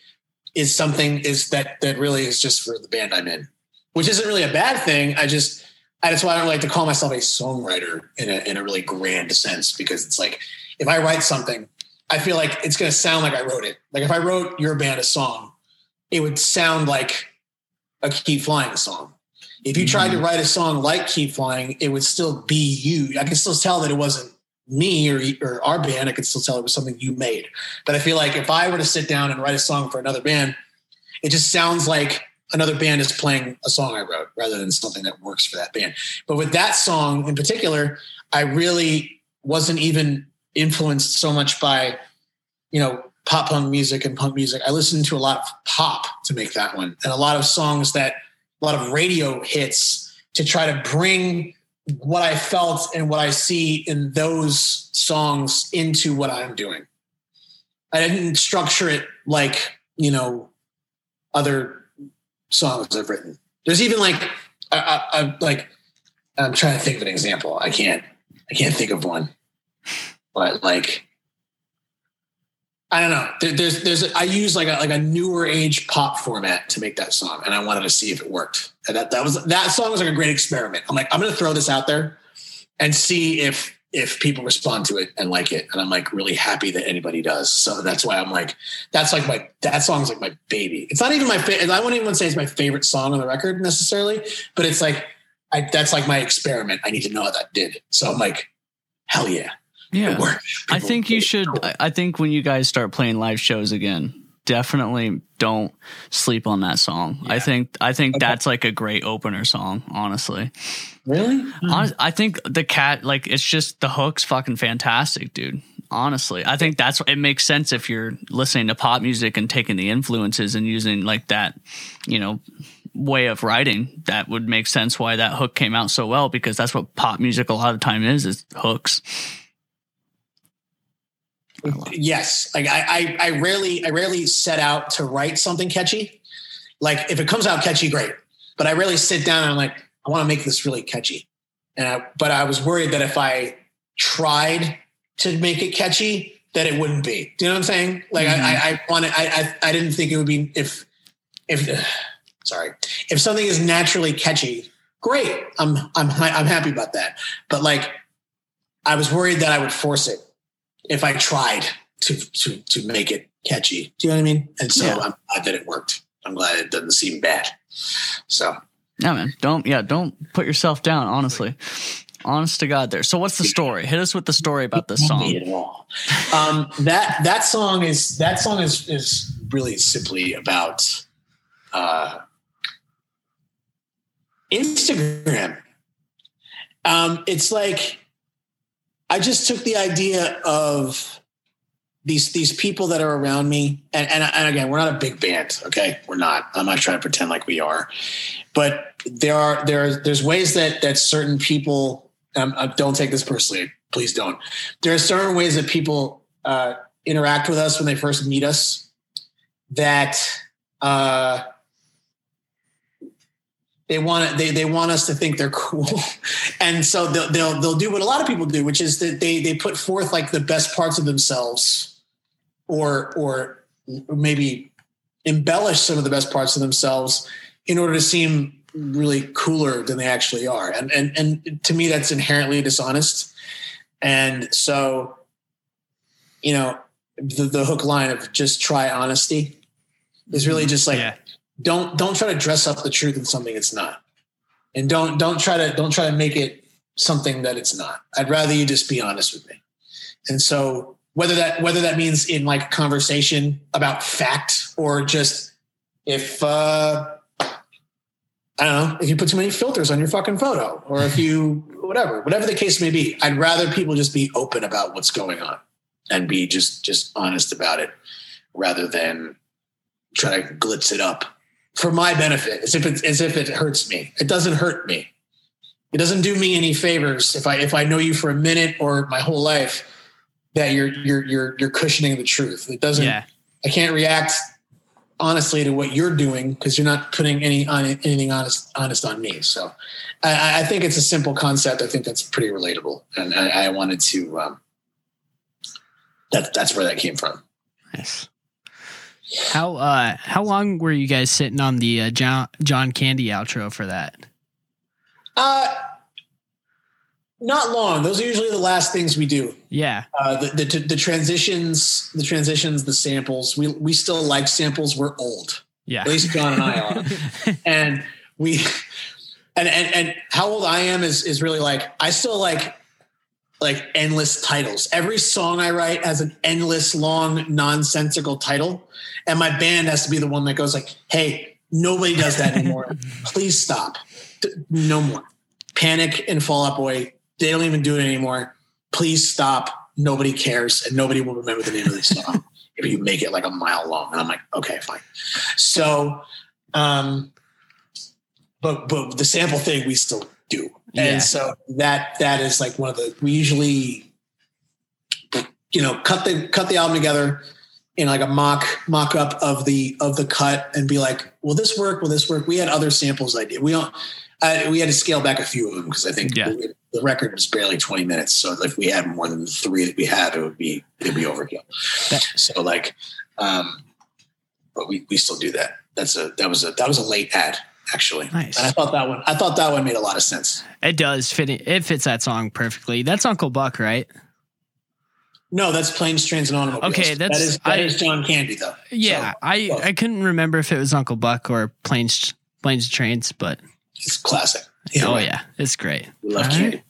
is something is that that really is just for the band I'm in, which isn't really a bad thing. I just that's why I don't like to call myself a songwriter in a in a really grand sense, because it's like if I write something, I feel like it's going to sound like I wrote it. Like if I wrote your band a song, it would sound like a Keep Flying song. If you tried to write a song like Keep Flying, it would still be you. I can still tell that it wasn't me or, or our band. I could still tell it was something you made. But I feel like if I were to sit down and write a song for another band, it just sounds like another band is playing a song I wrote rather than something that works for that band. But with that song in particular, I really wasn't even influenced so much by, you know, pop punk music and punk music. I listened to a lot of pop to make that one, and a lot of songs that, a lot of radio hits to try to bring what I felt and what I see in those songs into what I'm doing. I didn't structure it like, you know, other songs I've written. There's even like, I, I, I like, I'm trying to think of an example. I can't, I can't think of one, but like, I don't know. There, there's, there's. A, I use like a like a newer age pop format to make that song, and I wanted to see if it worked. And that that was that song was like a great experiment. I'm like, I'm going to throw this out there and see if if people respond to it and like it. And I'm like really happy that anybody does. So that's why I'm like, that's like my that song's like my baby. It's not even my favorite. I wouldn't even say it's my favorite song on the record necessarily, but it's like I, that's like my experiment. I need to know how that did. So I'm like, hell yeah. Yeah, I think you should. I think when you guys start playing live shows again, definitely don't sleep on that song. Yeah. I think I think okay. that's like a great opener song, honestly. Really? Mm. Honest, I think the cat, like, it's just the hook's fucking fantastic, dude. Honestly, I think that's it makes sense if you're listening to pop music and taking the influences and using like that, you know, way of writing. That would make sense why that hook came out so well, because that's what pop music a lot of the time is, is hooks. Yes. Like I, I, I rarely, I rarely set out to write something catchy. Like if it comes out catchy, great. But I rarely sit down and I'm like, I want to make this really catchy. And I, but I was worried that if I tried to make it catchy, that it wouldn't be. Do you know what I'm saying? Like mm-hmm. I, I wanted, I, I, I didn't think it would be if, if, uh, sorry, if something is naturally catchy, great. I'm, I'm, I'm happy about that. But like, I was worried that I would force it if I tried to, to, to make it catchy. Do you know what I mean? And so yeah. I'm glad that it worked. I'm glad it doesn't seem bad. So. No, man. Don't, yeah, don't put yourself down, honestly. Honest to God there. So what's the story? Hit us with the story about this song. Um, that, that song is, that song is, is really simply about uh, Instagram. Um, it's like, I just took the idea of these these people that are around me. And, and, and again, we're not a big band. Okay. We're not, I'm not trying to pretend like we are, but there are, there are, there's ways that, that certain people, um, don't take this personally. Please don't. There are certain ways that people, uh, interact with us when they first meet us that, uh, They want they they want us to think they're cool, and so they'll, they'll they'll do what a lot of people do, which is that they they put forth like the best parts of themselves or or maybe embellish some of the best parts of themselves in order to seem really cooler than they actually are. And and and to me, that's inherently dishonest. And so, you know, the, the hook line of just try honesty is really just like, yeah. don't don't try to dress up the truth in something it's not. And don't don't try to don't try to make it something that it's not. I'd rather you just be honest with me. And so whether that whether that means in like conversation about fact, or just if uh, I don't know, if you put too many filters on your fucking photo, or if you whatever, whatever the case may be, I'd rather people just be open about what's going on and be just just honest about it, rather than try to glitz it up for my benefit, as if it's, as if it hurts me. It doesn't hurt me. It doesn't do me any favors if I if I know you for a minute or my whole life that you're you're you're you're cushioning the truth. It doesn't. Yeah. I can't react honestly to what you're doing because you're not putting any on anything honest honest on me. So I, I think it's a simple concept. I think that's pretty relatable, and I, I wanted to. Um, that that's where that came from. Nice. How uh how long were you guys sitting on the uh, John John Candy outro for that? Uh, not long. Those are usually the last things we do. Yeah. Uh, the, the, the transitions, the transitions, the samples, we, we still like samples. We're old. Yeah. At least John and I are. And we, and, and, and how old I am is, is really like, I still like, like endless titles. Every song I write has an endless, long, nonsensical title. And my band has to be the one that goes like, hey, nobody does that anymore. Please stop. No more. Panic and Fall Out Boy, they don't even do it anymore. Please stop. Nobody cares, and nobody will remember the name of this song if you make it like a mile long. And I'm like, okay, fine. So, um, but but the sample thing we still do, yeah. And so that that is like one of the we usually, you know, cut the cut the album together in like a mock mock up of the of the cut and be like, will this work? Will this work? We had other samples I did. We don't. I, we had to scale back a few of them because I think yeah. we, the record was barely twenty minutes. So if we had more than three that we had, it would be it'd be overkill. So like, um, but we, we still do that. That's a that was a that was a late ad actually. Nice. And I thought that one I thought that one made a lot of sense. It does fit. It fits that song perfectly. That's Uncle Buck, right? No, that's Planes, Trains, and Automobiles. Okay, that's that is, that I, is John Candy though. Yeah, so, I both. I couldn't remember if it was Uncle Buck or Planes Planes Trains, but. It's classic. Yeah. Oh yeah, it's great. Love Candy.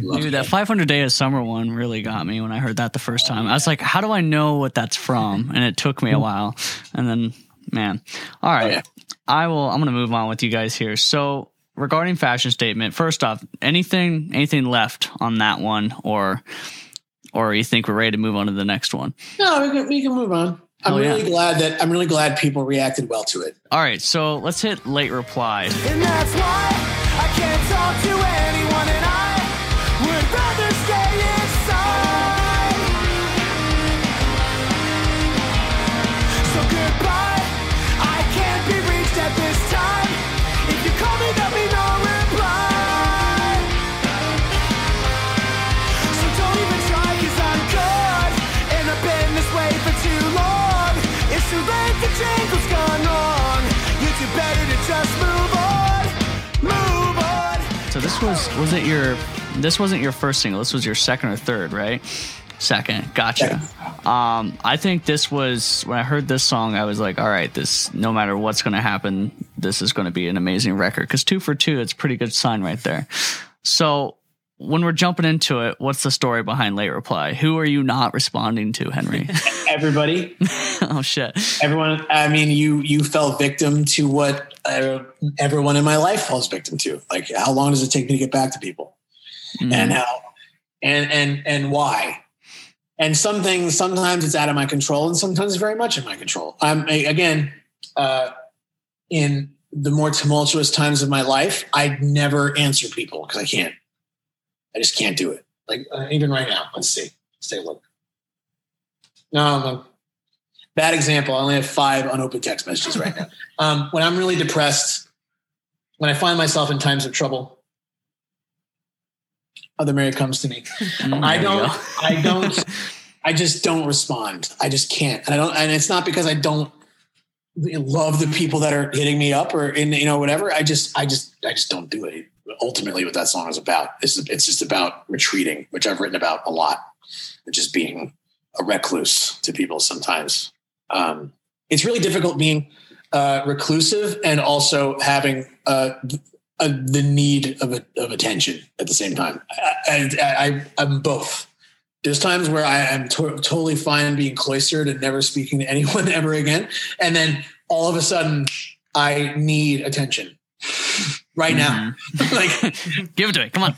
Love Dude, candy. That five hundred Day of Summer one really got me when I heard that the first time. I was like, how do I know what that's from? And it took me a while. And then, man, all right, oh, yeah. I will. I'm gonna move on with you guys here. So regarding Fashion Statement, first off, anything, anything left on that one, or, or you think we're ready to move on to the next one? No, we can, we can move on. I'm oh, really yeah. glad that I'm really glad people reacted well to it. All right, so let's hit Late Reply. And that's why I can't talk to anyone, and I would rather stay inside. So goodbye. I can't be reached at this time. If you call me, there'll be no reply. So don't even try, 'cause I'm good, and I've been this way for too long. So this was was it your this wasn't your first single, this was your second or third, right? Second. Gotcha. Um, I think this was when I heard this song, I was like, all right, this no matter what's gonna happen, this is gonna be an amazing record. Because two for two, it's a pretty good sign right there. So when we're jumping into it, what's the story behind Late Reply? Who are you not responding to, Henry? Everybody. Oh, shit. Everyone. I mean, you you fell victim to what uh, everyone in my life falls victim to. Like, how long does it take me to get back to people? Mm. And how, and, and, and why? And some things, sometimes it's out of my control and sometimes it's very much in my control. I'm again, uh, in the more tumultuous times of my life, I never answer people because I can't. I just can't do it. Like uh, even right now, let's see. Let's take a look. No, no, bad example. I only have five unopened text messages right now. Um, when I'm really depressed, when I find myself in times of trouble, Mother Mary comes to me. I don't, I don't, I just don't respond. I just can't. And I don't, and it's not because I don't love the people that are hitting me up or in, you know, whatever. I just, I just, I just don't do it. Ultimately what that song is about. It's, it's just about retreating, which I've written about a lot, and just being a recluse to people sometimes. Um, it's really difficult being uh, reclusive and also having uh, a, the need of, a, of attention at the same time. I, I, I, I'm both. There's times where I am to- totally fine being cloistered and never speaking to anyone ever again. And then all of a sudden I need attention right now. Mm-hmm. Like, give it to me. Come on.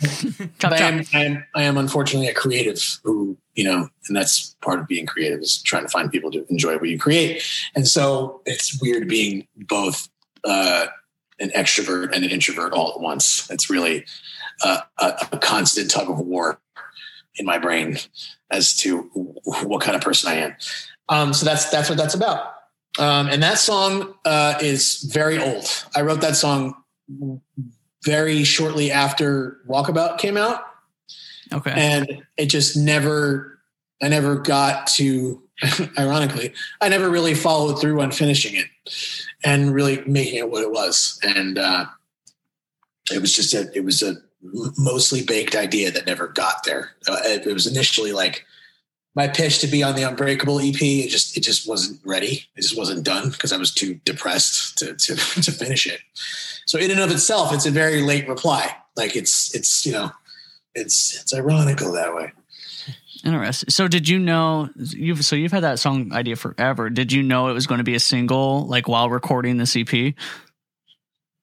Chop, I, am, chop. I, am, I am unfortunately a creative who, you know, and that's part of being creative is trying to find people to enjoy what you create. And so it's weird being both uh, an extrovert and an introvert all at once. It's really uh, a, a constant tug of war in my brain as to what kind of person I am. Um, so that's, that's what that's about. Um, and that song uh, is very old. I wrote that song very shortly after Walkabout came out. Okay. And it just never, I never got to, ironically, I never really followed through on finishing it and really making it what it was. And uh, it was just a, it was a, mostly baked idea that never got there. Uh, it, it was initially like my pitch to be on the Unbreakable E P. It just, it just wasn't ready. It just wasn't done because I was too depressed to, to, to finish it. So in and of itself, it's a very late reply. Like it's, it's, you know, it's, it's ironical that way. Interesting. So did you know you've, so you've had that song idea forever. Did you know it was going to be a single like while recording this E P?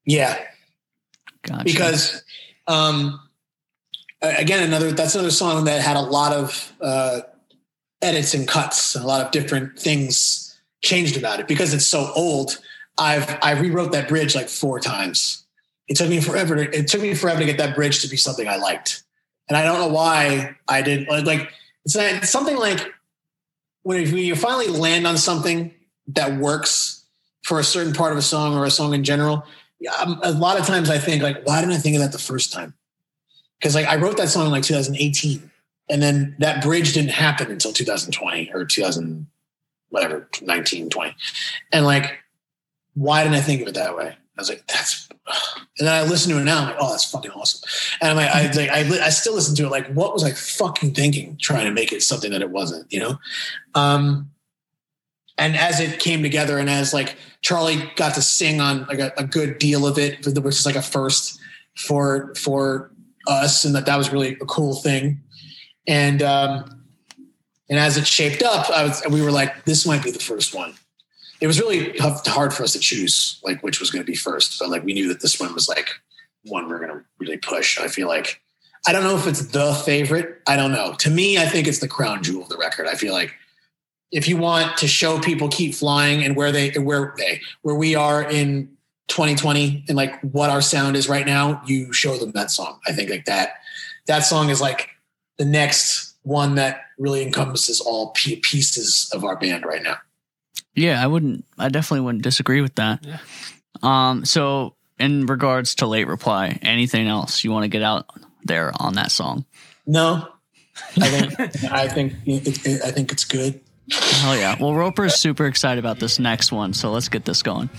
Yeah. Gotcha. Because Um, again, another, that's another song that had a lot of, uh, edits and cuts and a lot of different things changed about it because it's so old. I've, I rewrote that bridge like four times. It took me forever to, it took me forever to get that bridge to be something I liked. And I don't know why I didn't like, it's, not, it's something like when you finally land on something that works for a certain part of a song or a song in general, a lot of times I think like, why didn't I think of that the first time? Because like I wrote that song in like two thousand eighteen and then that bridge didn't happen until two thousand twenty or two thousand, whatever, nineteen, twenty. And like, why didn't I think of it that way? I was like, that's, and then I listen to it now. I'm like, oh, that's fucking awesome. And I'm like, I, like, I, I still listen to it. Like, what was I fucking thinking trying to make it something that it wasn't, you know? Um, And as it came together and as like Charlie got to sing on like a, a good deal of it, which is like a first for, for us. And that, that was really a cool thing. And, um, and as it shaped up, I was, we were like, this might be the first one. It was really tough, hard for us to choose like which was going to be first, but like, we knew that this one was like one we're going to really push. I feel like, I don't know if it's the favorite. I don't know. To me, I think it's the crown jewel of the record. I feel like, if you want to show people Keep Flying and where they, where they, where we are in twenty twenty and like what our sound is right now, you show them that song. I think like that, that song is like the next one that really encompasses all pieces of our band right now. Yeah. I wouldn't, I definitely wouldn't disagree with that. Yeah. Um, so in regards to Late Reply, anything else you want to get out there on that song? No, I think, I think, it, it, I think it's good. Hell yeah. Well, Roper's super excited about this next one, so let's get this going.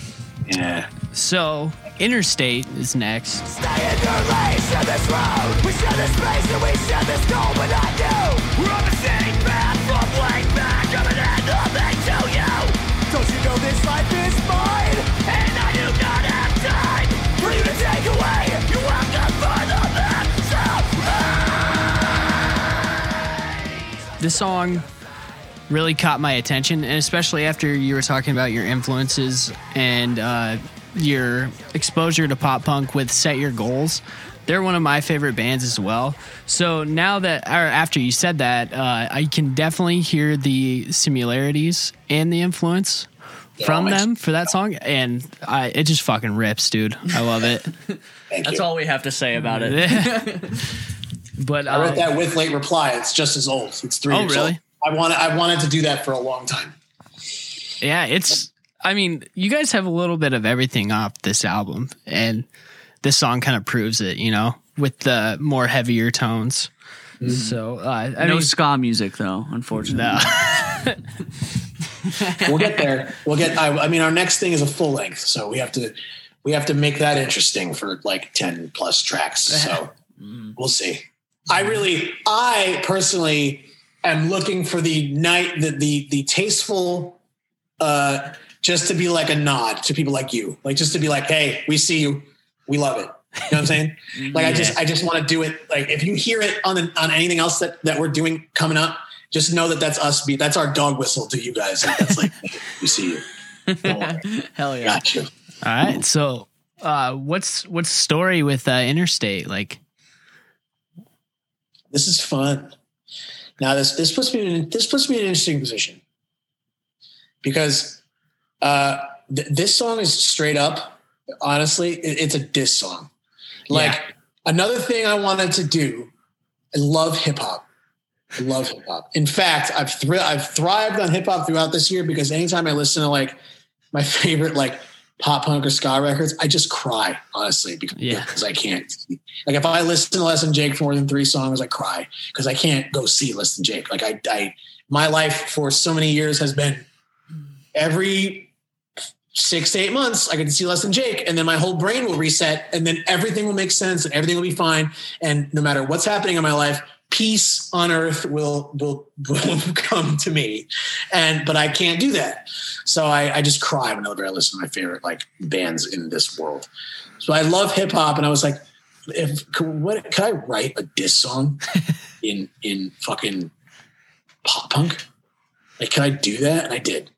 Yeah. So, Interstate is next. Stay in your lane, share this road. We share this space and we share this goal, but not you. We're on the same path from way back. I'm an enemy to you. Don't you know this life is mine? And I do not have time for you to take away. You have to find the best self. This song really caught my attention, and especially after you were talking about your influences and uh, your exposure to pop punk with Set Your Goals. They're one of my favorite bands as well. So now that, or after you said that, uh, I can definitely hear the similarities and the influence yeah, from them for that song, and I, it just fucking rips, dude. I love it. Thank That's you. All we have to say about it. But I wrote uh, that with Late Reply. It's just as old. It's three. Oh, years really? Old. I wanted, I wanted to do that for a long time. Yeah, it's, I mean, you guys have a little bit of everything off this album, and this song kind of proves it, you know, with the more heavier tones. Mm-hmm. So uh, I no mean, ska music though, unfortunately. No. We'll get there. We'll get. I, I mean, our next thing is a full length, so we have to we have to make that interesting for like ten plus tracks. So mm. we'll see. I really, I personally am looking for the night the the the tasteful. Uh, just to be like a nod to people like you, like just to be like, hey, we see you, we love it. You know what I'm saying? Like, yeah. I just, I just want to do it. Like, if you hear it on the, on anything else that, that we're doing coming up, just know that that's us. Be that's our dog whistle to you guys. Like, that's like, we see you. Hell yeah! Got you. All right. So, uh, what's what's the story with uh, Interstate? Like, this is fun. Now this this puts me in this puts me in an interesting position. Because uh, th- this song is straight up, honestly, it- it's a diss song. Like, yeah. Another thing I wanted to do, I love hip hop. I love hip hop. In fact, I've thr- I've thrived on hip hop throughout this year because anytime I listen to like my favorite like pop punk or ska records, I just cry, honestly, because yeah. I can't. Like if I listen to Less Than Jake for more than three songs, I cry because I can't go see Less Than Jake. Like I, I, my life for so many years has been. Every six to eight months, I get to see Less Than Jake, and then my whole brain will reset, and then everything will make sense, and everything will be fine. And no matter what's happening in my life, peace on earth will will, will come to me. And but I can't do that, so I, I just cry whenever I listen to my favorite like bands in this world. So I love hip hop, and I was like, if what could I write a diss song in in fucking pop punk? Like, can I do that? And I did.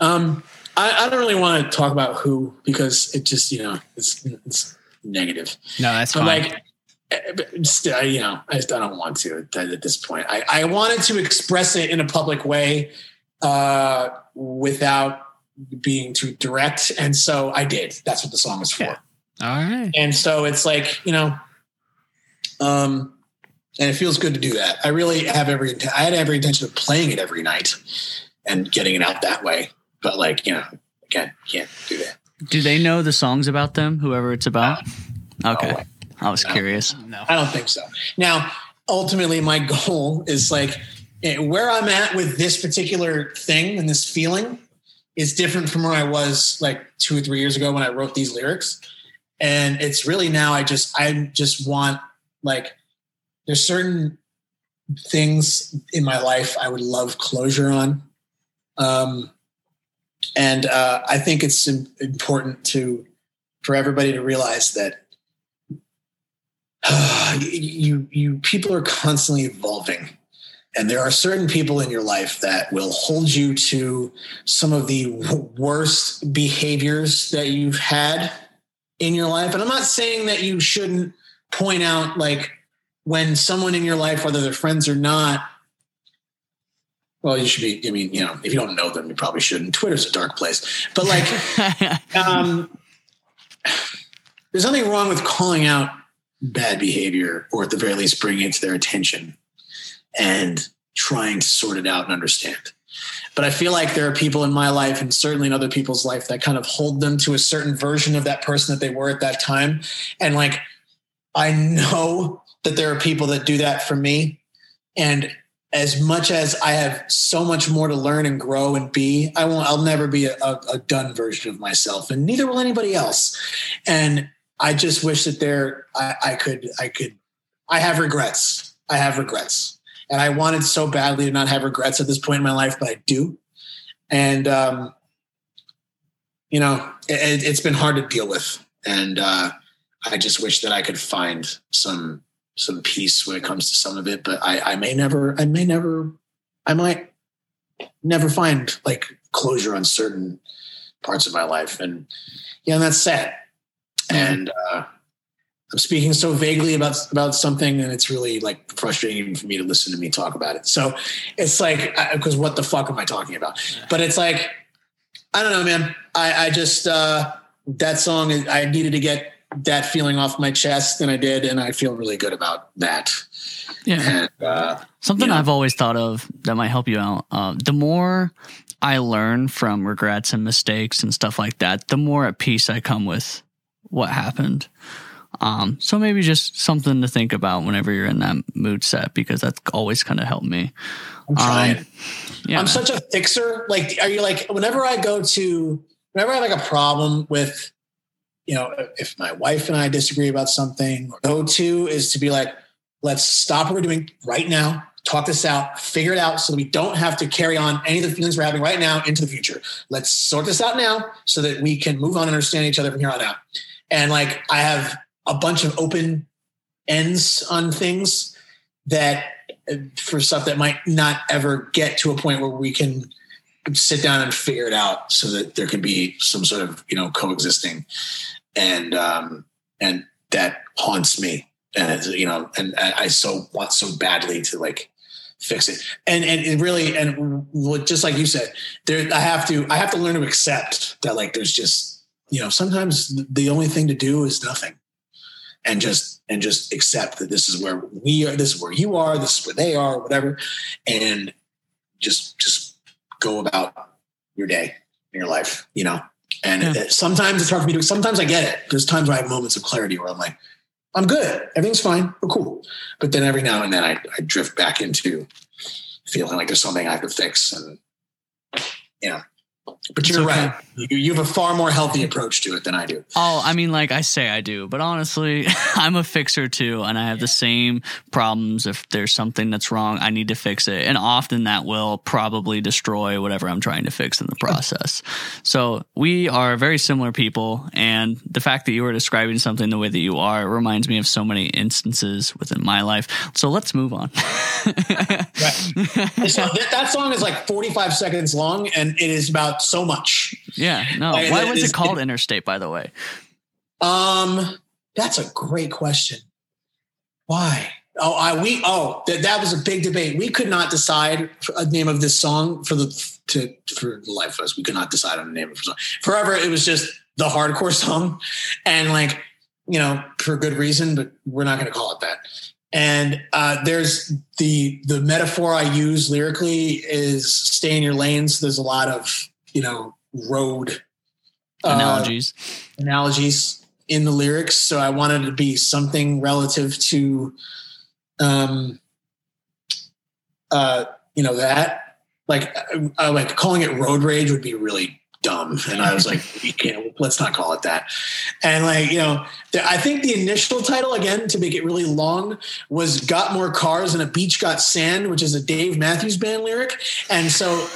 Um, I, I don't really want to talk about who because it just, you know, it's, it's negative. No, that's fine. Like, still, you know, I just I don't want to at this point. I, I wanted to express it in a public way uh, without being too direct. And so I did. That's what the song is for. Yeah. All right. And so it's like, you know, um, and it feels good to do that. I really have every, I had every intention of playing it every night and getting it out that way. But like, you know, again, can't do that. Do they know the songs about them, whoever it's about? Uh, okay. No, I was no, curious. No, I don't think so. Now, ultimately, my goal is like where I'm at with this particular thing and this feeling is different from where I was like two or three years ago when I wrote these lyrics. And it's really now I just, I just want like there's certain things in my life I would love closure on. Um, And uh, I think it's important to for everybody to realize that uh, you you people are constantly evolving, and there are certain people in your life that will hold you to some of the w- worst behaviors that you've had in your life. And I'm not saying that you shouldn't point out like when someone in your life, whether they're friends or not. Well, you should be, I mean, you know, if you don't know them, you probably shouldn't. Twitter's a dark place. But like, um, there's nothing wrong with calling out bad behavior or at the very least bringing it to their attention and trying to sort it out and understand. But I feel like there are people in my life and certainly in other people's life that kind of hold them to a certain version of that person that they were at that time. And like, I know that there are people that do that for me. And as much as I have so much more to learn and grow and be, I won't, I'll never be a, a, a done version of myself, and neither will anybody else. And I just wish that there, I, I could, I could, I have regrets. I have regrets. And I wanted so badly to not have regrets at this point in my life, but I do. And, um, you know, it, it's been hard to deal with. And uh, I just wish that I could find some, some peace when it comes to some of it, but I, I may never, I may never, I might never find like closure on certain parts of my life. And yeah, and that's sad. And uh, I'm speaking so vaguely about, about something, and it's really like frustrating even for me to listen to me talk about it. So it's like, I, 'cause what the fuck am I talking about? But it's like, I don't know, man. I, I just, uh, that song, I needed to get that feeling off my chest, and I did, and I feel really good about that. Yeah. And, uh, something you know. I've always thought of that might help you out. Uh, the more I learn from regrets and mistakes and stuff like that, the more at peace I come with what happened. Um, so maybe just something to think about whenever you're in that mood set, because that's always kind of helped me. I'm trying. Um, yeah, I'm man. such a fixer. Like, are you like, whenever I go to, whenever I have like a problem with, you know, if my wife and I disagree about something, go to is to be like, let's stop what we're doing right now. Talk this out, figure it out so that we don't have to carry on any of the feelings we're having right now into the future. Let's sort this out now so that we can move on and understand each other from here on out. And like, I have a bunch of open ends on things that for stuff that might not ever get to a point where we can sit down and figure it out so that there can be some sort of, you know, coexisting. And, um, and that haunts me. And it's, you know, and I so want so badly to like fix it. And, and it really, and just like you said, there, I have to, I have to learn to accept that like, there's just, you know, sometimes the only thing to do is nothing. And just, and just accept that this is where we are, this is where you are, this is where they are, whatever. And just, just go about your day and your life, you know? And yeah. it, sometimes it's hard for me to, sometimes I get it. There's times where I have moments of clarity where I'm like, I'm good. Everything's fine. We're cool. But then every now and then I, I drift back into feeling like there's something I have to fix. And, you know, but you're okay. right. You, you have a far more healthy approach to it than I do. Oh, I mean, like I say I do, but honestly, I'm a fixer too. And I have yeah. the same problems. If there's something that's wrong, I need to fix it. And often that will probably destroy whatever I'm trying to fix in the process. So we are very similar people. And the fact that you were describing something the way that you are reminds me of so many instances within my life. So let's move on. Right. So that, that song is like forty-five seconds long and it is about so much. Yeah. No. Like, why was it called it, Interstate, by the way? Um, that's a great question. Why? Oh, I, we, oh, that, that was a big debate. We could not decide a name of this song for the, to, for the life of us. We could not decide on the name of the song forever. It was just the hardcore song and like, you know, for good reason, but we're not going to call it that. And uh, there's the, the metaphor I use lyrically is stay in your lanes. There's a lot of, you know, road uh, analogies, analogies in the lyrics. So I wanted to be something relative to, um, uh, you know, that like, I, like calling it road rage would be really dumb. And I was like, you can't, let's not call it that. And like, you know, the, I think the initial title again, to make it really long was Got More Cars and a Beach Got Sand, which is a Dave Matthews Band lyric. And so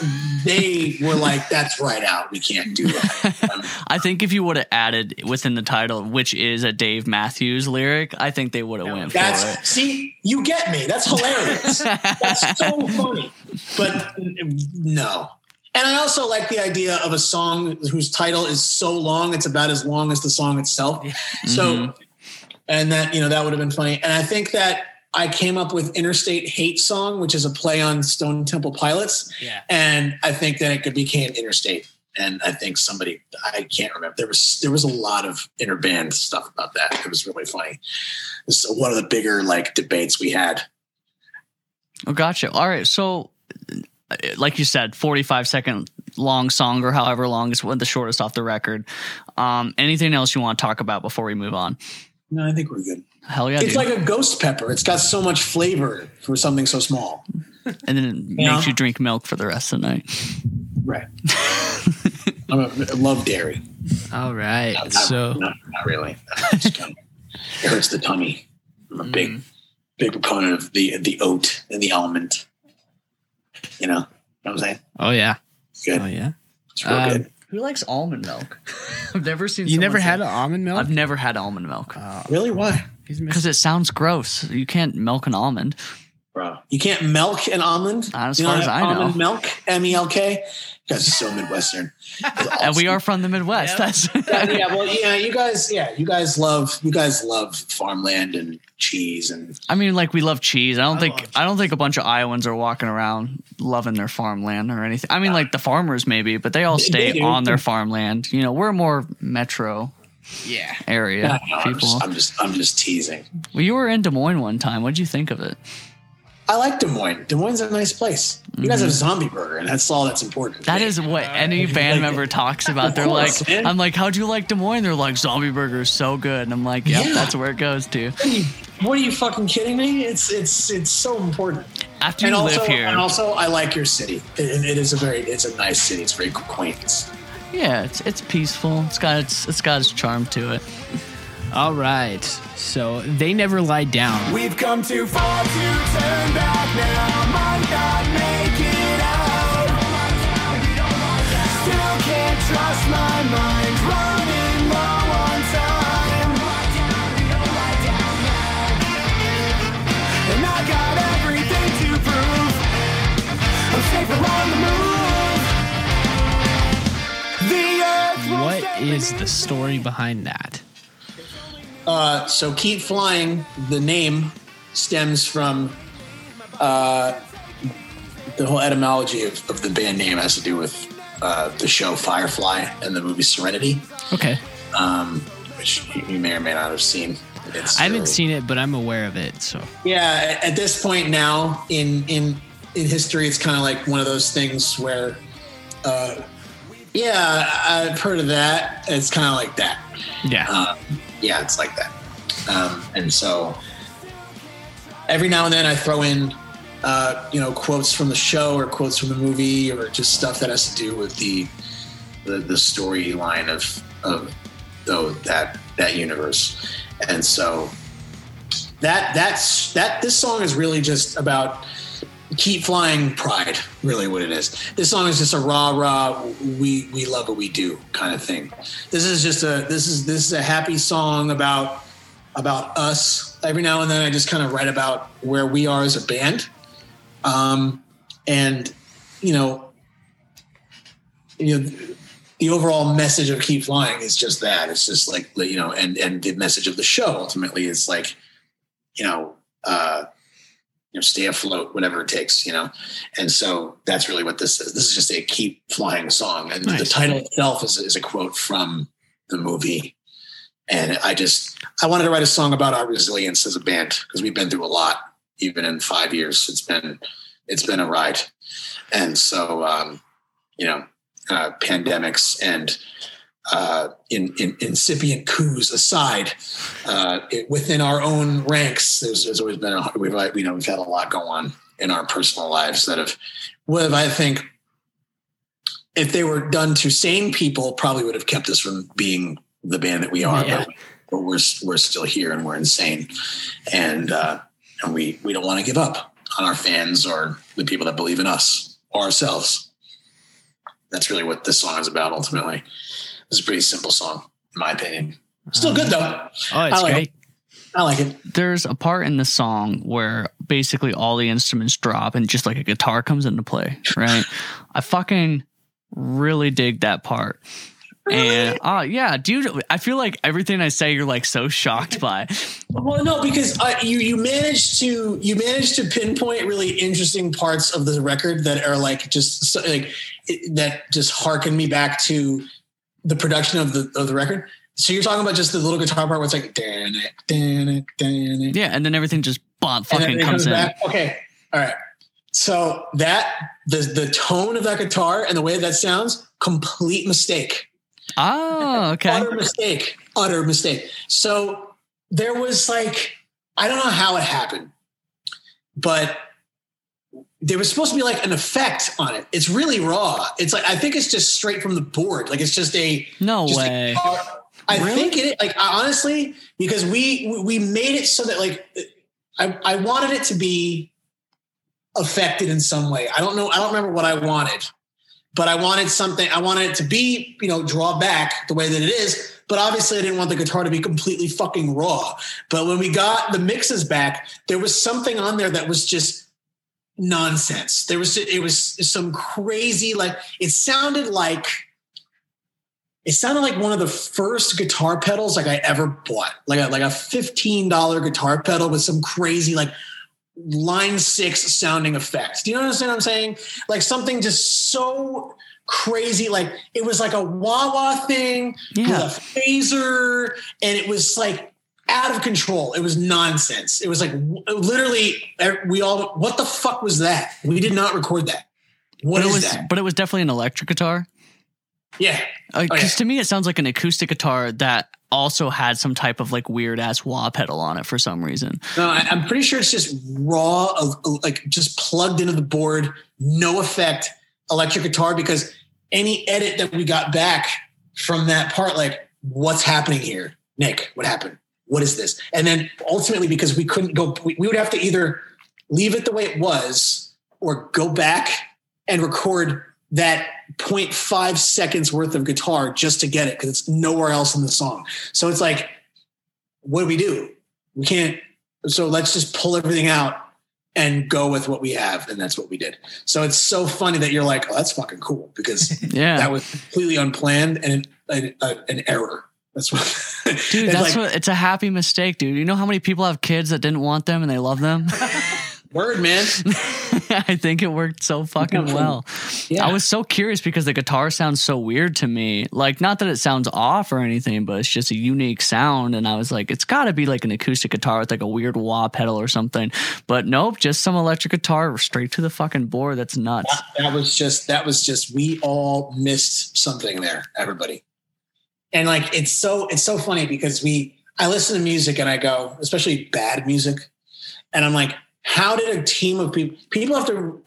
they were like, that's right out. We can't do that. Um, I think if you would have added within the title, which is a Dave Matthews lyric, I think they would have went that's, for it. See, you get me. That's hilarious. That's so funny. But no. And I also like the idea of a song whose title is so long, it's about as long as the song itself. Mm-hmm. So, and that, you know, that would have been funny. And I think that I came up with Interstate Hate Song, which is a play on Stone Temple Pilots. Yeah. And I think that it could became Interstate. And I think somebody, I can't remember, there was there was a lot of interband stuff about that. It was really funny. It was one of the bigger, like, debates we had. Oh, gotcha. All right, so... like you said, forty-five second long song or however long is one of the shortest off the record. Um, anything else you want to talk about before we move on? No, I think we're good. Hell yeah. It's dude. Like a ghost pepper. It's got so much flavor for something so small. And then it yeah. makes you drink milk for the rest of the night. Right. I'm a, I love dairy. All right. Not, so not, not really. Kind of, it hurts the tummy. I'm a mm. big, big proponent of the, the oat and the almond. You know, know what I'm saying? Oh, yeah. Good. Oh, yeah. It's real um, good. Who likes almond milk? I've never seen You never had an almond milk? I've never had almond milk. Uh, really? Why? Because it sounds gross. You can't milk an almond. Bro. You can't milk an almond? Not as you far as I almond know. Almond milk? M E L K? You guys are so Midwestern. Awesome. And we are from the Midwest. Yeah. That's yeah, well, yeah, you guys, yeah, you guys love, you guys love farmland and cheese and. I mean, like we love cheese. I don't I think, I don't think a bunch of Iowans are walking around loving their farmland or anything. I mean, yeah. like the farmers maybe, but they all stay they on their farmland. You know, we're more metro. Yeah, area. No, no, people. I'm just, I'm just, I'm just teasing. Well, you were in Des Moines one time. What did you think of it? I like Des Moines. Des Moines is a nice place. You guys have Zombie Burger, and that's all that's important. That is what any band like member it. talks about. They're course, like, man. I'm like, how'd you like Des Moines? They're like, Zombie Burger is so good. And I'm like, yep, yeah, that's where it goes to. What are you, what are you fucking kidding me? It's it's it's so important. After you and live also, here. And also, I like your city. It, it is a very, it's a nice city. It's very quaint. Yeah, it's it's peaceful. It's got its, it's got its charm to it. All right, so They Never Lie Down. We've come too far to turn back now. Might not make it out. Still can't trust my mind. Running low on time. And I got everything to prove. I'm safer on the move. The earth will What is the story behind that? Uh, so Keep Flying, the name stems from uh, the whole etymology of, of the band name has to do with uh, the show Firefly and the movie Serenity. Okay. Um, which you may or may not have seen. It's I haven't really, seen it, but I'm aware of it. So yeah, at this point now in in, in history, it's kind of like one of those things where, uh, yeah, I've heard of that. It's kind of like that. Yeah. Uh, Yeah, it's like that. Um, and so every now and then I throw in, uh, you know, quotes from the show or quotes from the movie or just stuff that has to do with the the, the storyline of of the, that that universe. And so that that's that this song is really just about Keep Flying pride, really what it is. This song is just a rah rah, we we love what we do kind of thing. This is just a this is this is a happy song about about us. Every now and then I just kind of write about where we are as a band. Um and you know you know the overall message of Keep Flying is just that. It's just like, you know, and and the message of the show ultimately is like, you know, uh you know, stay afloat, whatever it takes, you know? And so that's really what this is. This is just a Keep Flying song. And nice. The title itself is, is a quote from the movie. And I just, I wanted to write a song about our resilience as a band because we've been through a lot, even in five years. It's been, it's been a ride. And so, um, you know, uh, pandemics and uh, in, in incipient coups aside, uh, it, within our own ranks, there's, there's always been a, we've, you know, we've had a lot go on in our personal lives that have, would have, I think if they were done to sane people, probably would have kept us from being the band that we are, yeah. but, but we're, we're still here and we're insane. And, uh, and we, we don't want to give up on our fans or the people that believe in us or ourselves. That's really what this song is about. Ultimately, it's a pretty simple song, in my opinion. Still good, though. Oh, it's I like great. It. I like it. There's a part in the song where basically all the instruments drop and just like a guitar comes into play, right? I fucking really dig that part. Really? And uh, yeah, dude, I feel like everything I say you're like so shocked by. Well, no, because uh, you you managed to you managed to pinpoint really interesting parts of the record that are like just like it, that just harken me back to the production of the of the record. So you're talking about just the little guitar part where it's like, dan it, dan it, dan it. Yeah, and then everything just bop, fucking comes, comes in. Back. Okay, all right. So that the the tone of that guitar and the way that sounds, complete mistake. Oh, okay. Utter mistake. Utter mistake. So there was like, I don't know how it happened, but there was supposed to be like an effect on it. It's really raw. It's like, I think it's just straight from the board. Like it's just a, no just way. A, I really? think it like, honestly, because we, we made it so that like, I, I wanted it to be affected in some way. I don't know. I don't remember what I wanted, but I wanted something, I wanted it to be, you know, draw back the way that it is. But obviously I didn't want the guitar to be completely fucking raw. But when we got the mixes back, there was something on there that was just nonsense. There was it was some crazy, like it sounded like it sounded like one of the first guitar pedals like I ever bought, like a, like a fifteen dollars guitar pedal with some crazy like line six sounding effects. Do you understand what I'm saying? Like something just so crazy, like it was like a wah wah thing yeah. with a phaser, and it was like out of control. It was nonsense. It was like literally we all, what the fuck was that? We did not record that. What but is it was, that? But it was definitely an electric guitar. Yeah. Because uh, okay. to me, it sounds like an acoustic guitar that also had some type of like weird ass wah pedal on it for some reason. No, I, I'm pretty sure it's just raw, like just plugged into the board, no effect electric guitar, because any edit that we got back from that part, like what's happening here? Nick, what happened? What is this? And then ultimately, because we couldn't go, we, we would have to either leave it the way it was or go back and record that zero point five seconds worth of guitar just to get it, because it's nowhere else in the song. So it's like, what do we do? We can't. So let's just pull everything out and go with what we have. And that's what we did. So it's so funny that you're like, oh, that's fucking cool, because yeah. that was completely unplanned and an, an, an error. That's what, dude, that's like, what, it's a happy mistake, dude. You know how many people have kids that didn't want them and they love them? Word, man. I think it worked so fucking well. Yeah. I was so curious because the guitar sounds so weird to me. Like, not that it sounds off or anything, but it's just a unique sound. And I was like, it's got to be like an acoustic guitar with like a weird wah pedal or something. But nope, just some electric guitar straight to the fucking board. That's nuts. That, that was just, that was just, we all missed something there, everybody. And like, it's so, it's so funny because we, I listen to music and I go, especially bad music. And I'm like, how did a team of people, people have to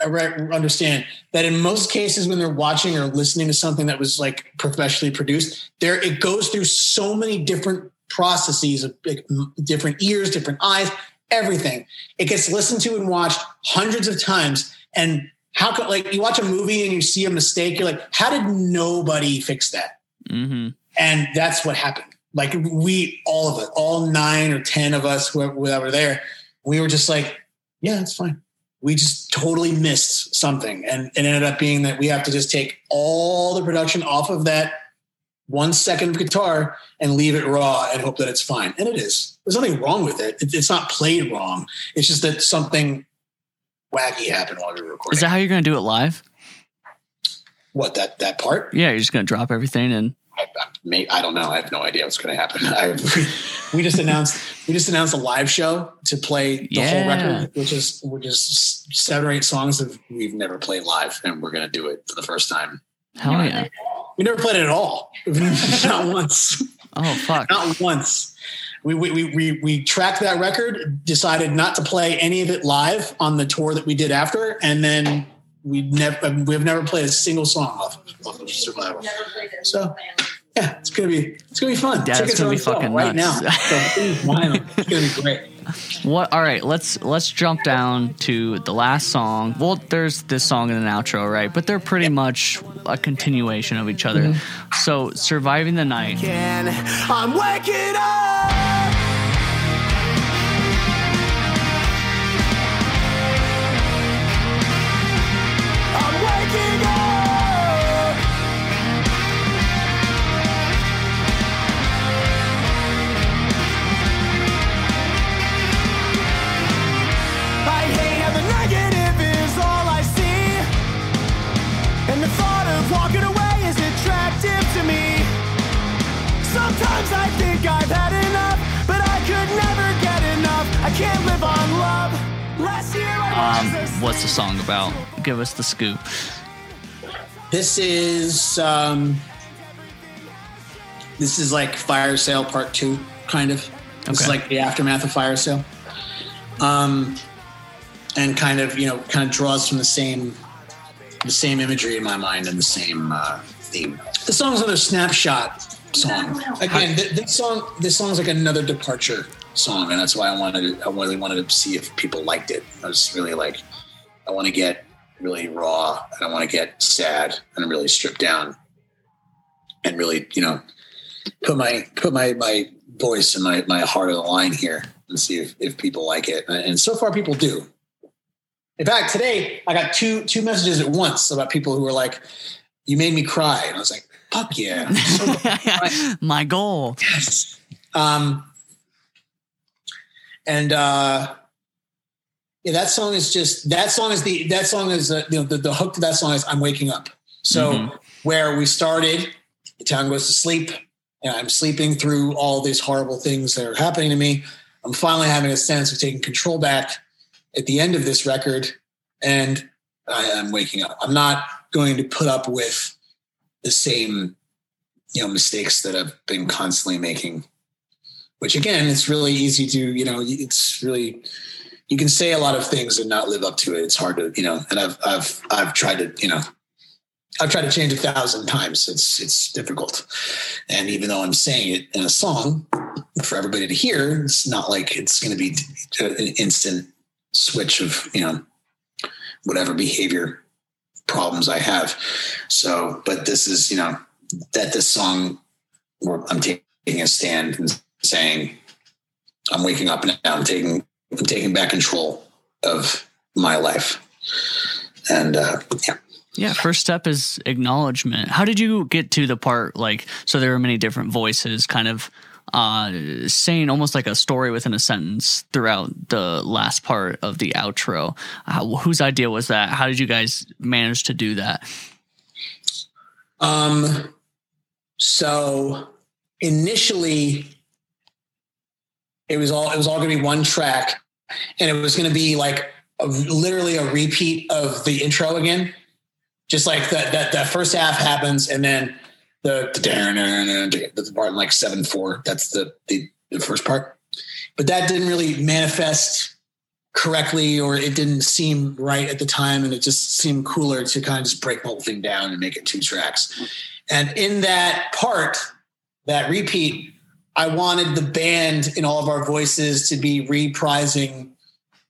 understand that in most cases when they're watching or listening to something that was like professionally produced there, it goes through so many different processes of like different ears, different eyes, everything. It gets listened to and watched hundreds of times. And how could, like you watch a movie and you see a mistake, you're like, how did nobody fix that? Mm-hmm. And that's what happened. Like we, all of it, all nine or ten of us who were there, we were just like, yeah, it's fine. We just totally missed something. And it ended up being that we have to just take all the production off of that one second of guitar and leave it raw and hope that it's fine. And it is. There's nothing wrong with it. It's not played wrong. It's just that something wacky happened while we were recording. Is that how you're going to do it live? What, that that part? Yeah, you're just going to drop everything and... I, I, I don't know. I have no idea what's going to happen. I, we just announced we just announced a live show to play the yeah. whole record, which is we're just seven or eight songs that we've never played live, and we're going to do it for the first time. Hell you know, yeah! We never played it at all, not once. Oh fuck! Not once. We we we we we tracked that record, decided not to play any of it live on the tour that we did after, and then. We never, we've never played a single song off of Survival. So yeah, it's going to be, it's going to be fun. That's going to be fucking right nuts. Now. So, it's going to be great. What? All right, let's, let's jump down to the last song. Well, there's this song and an outro, right? But they're pretty much a continuation of each other. Mm-hmm. So Surviving the Night. Again, I'm waking up. Sometimes I think I've had enough, but I could never get enough. I can't live on love. Last year I um, what's the song about? Give us the scoop. This is um, this is like Fire Sale Part Two, kind of. It's okay. Like the aftermath of Fire Sale, um, and kind of you know kind of draws from the same the same imagery in my mind and the same uh, theme. The song's another snapshot. Song again. Th- this song, this song's like another departure song, and that's why I wanted. To, I really wanted to see if people liked it. I was really like, I want to get really raw, and I want to get sad, and really stripped down, and really, you know, put my put my my voice and my my heart on the line here, and see if, if people like it. And so far, people do. In fact, today I got two two messages at once about people who were like, "You made me cry," and I was like. Fuck yeah. So right. My goal. Yes. Um, and uh, yeah, that song is just, that song is the, that song is, uh, you know, the, the hook to that song is I'm waking up. So mm-hmm. where we started, the town goes to sleep and I'm sleeping through all these horrible things that are happening to me. I'm finally having a sense of taking control back at the end of this record, and I am waking up. I'm not going to put up with the same, you know, mistakes that I've been constantly making, which again, it's really easy to, you know, it's really, you can say a lot of things and not live up to it. It's hard to, you know, and I've, I've, I've tried to, you know, I've tried to change a thousand times. It's, it's difficult. And even though I'm saying it in a song for everybody to hear, it's not like it's going to be an instant switch of, you know, whatever behavior problems I have. So, but this is, you know, that this song where I'm taking a stand and saying, I'm waking up now, I'm taking, I'm taking back control of my life. And, uh, yeah. Yeah, first step is acknowledgement. How did you get to the part, like, so there are many different voices kind of uh, saying almost like a story within a sentence throughout the last part of the outro. Uh, whose idea was that? How did you guys manage to do that? Um. So initially, it was all it was all going to be one track, and it was going to be like a, literally a repeat of the intro again. Just like that, that, that first half happens, and then the, the, the part in like seven four. That's the, the the first part, but that didn't really manifest correctly, or it didn't seem right at the time, and it just seemed cooler to kind of just break the whole thing down and make it two tracks. And in that part, that repeat, I wanted the band in all of our voices to be reprising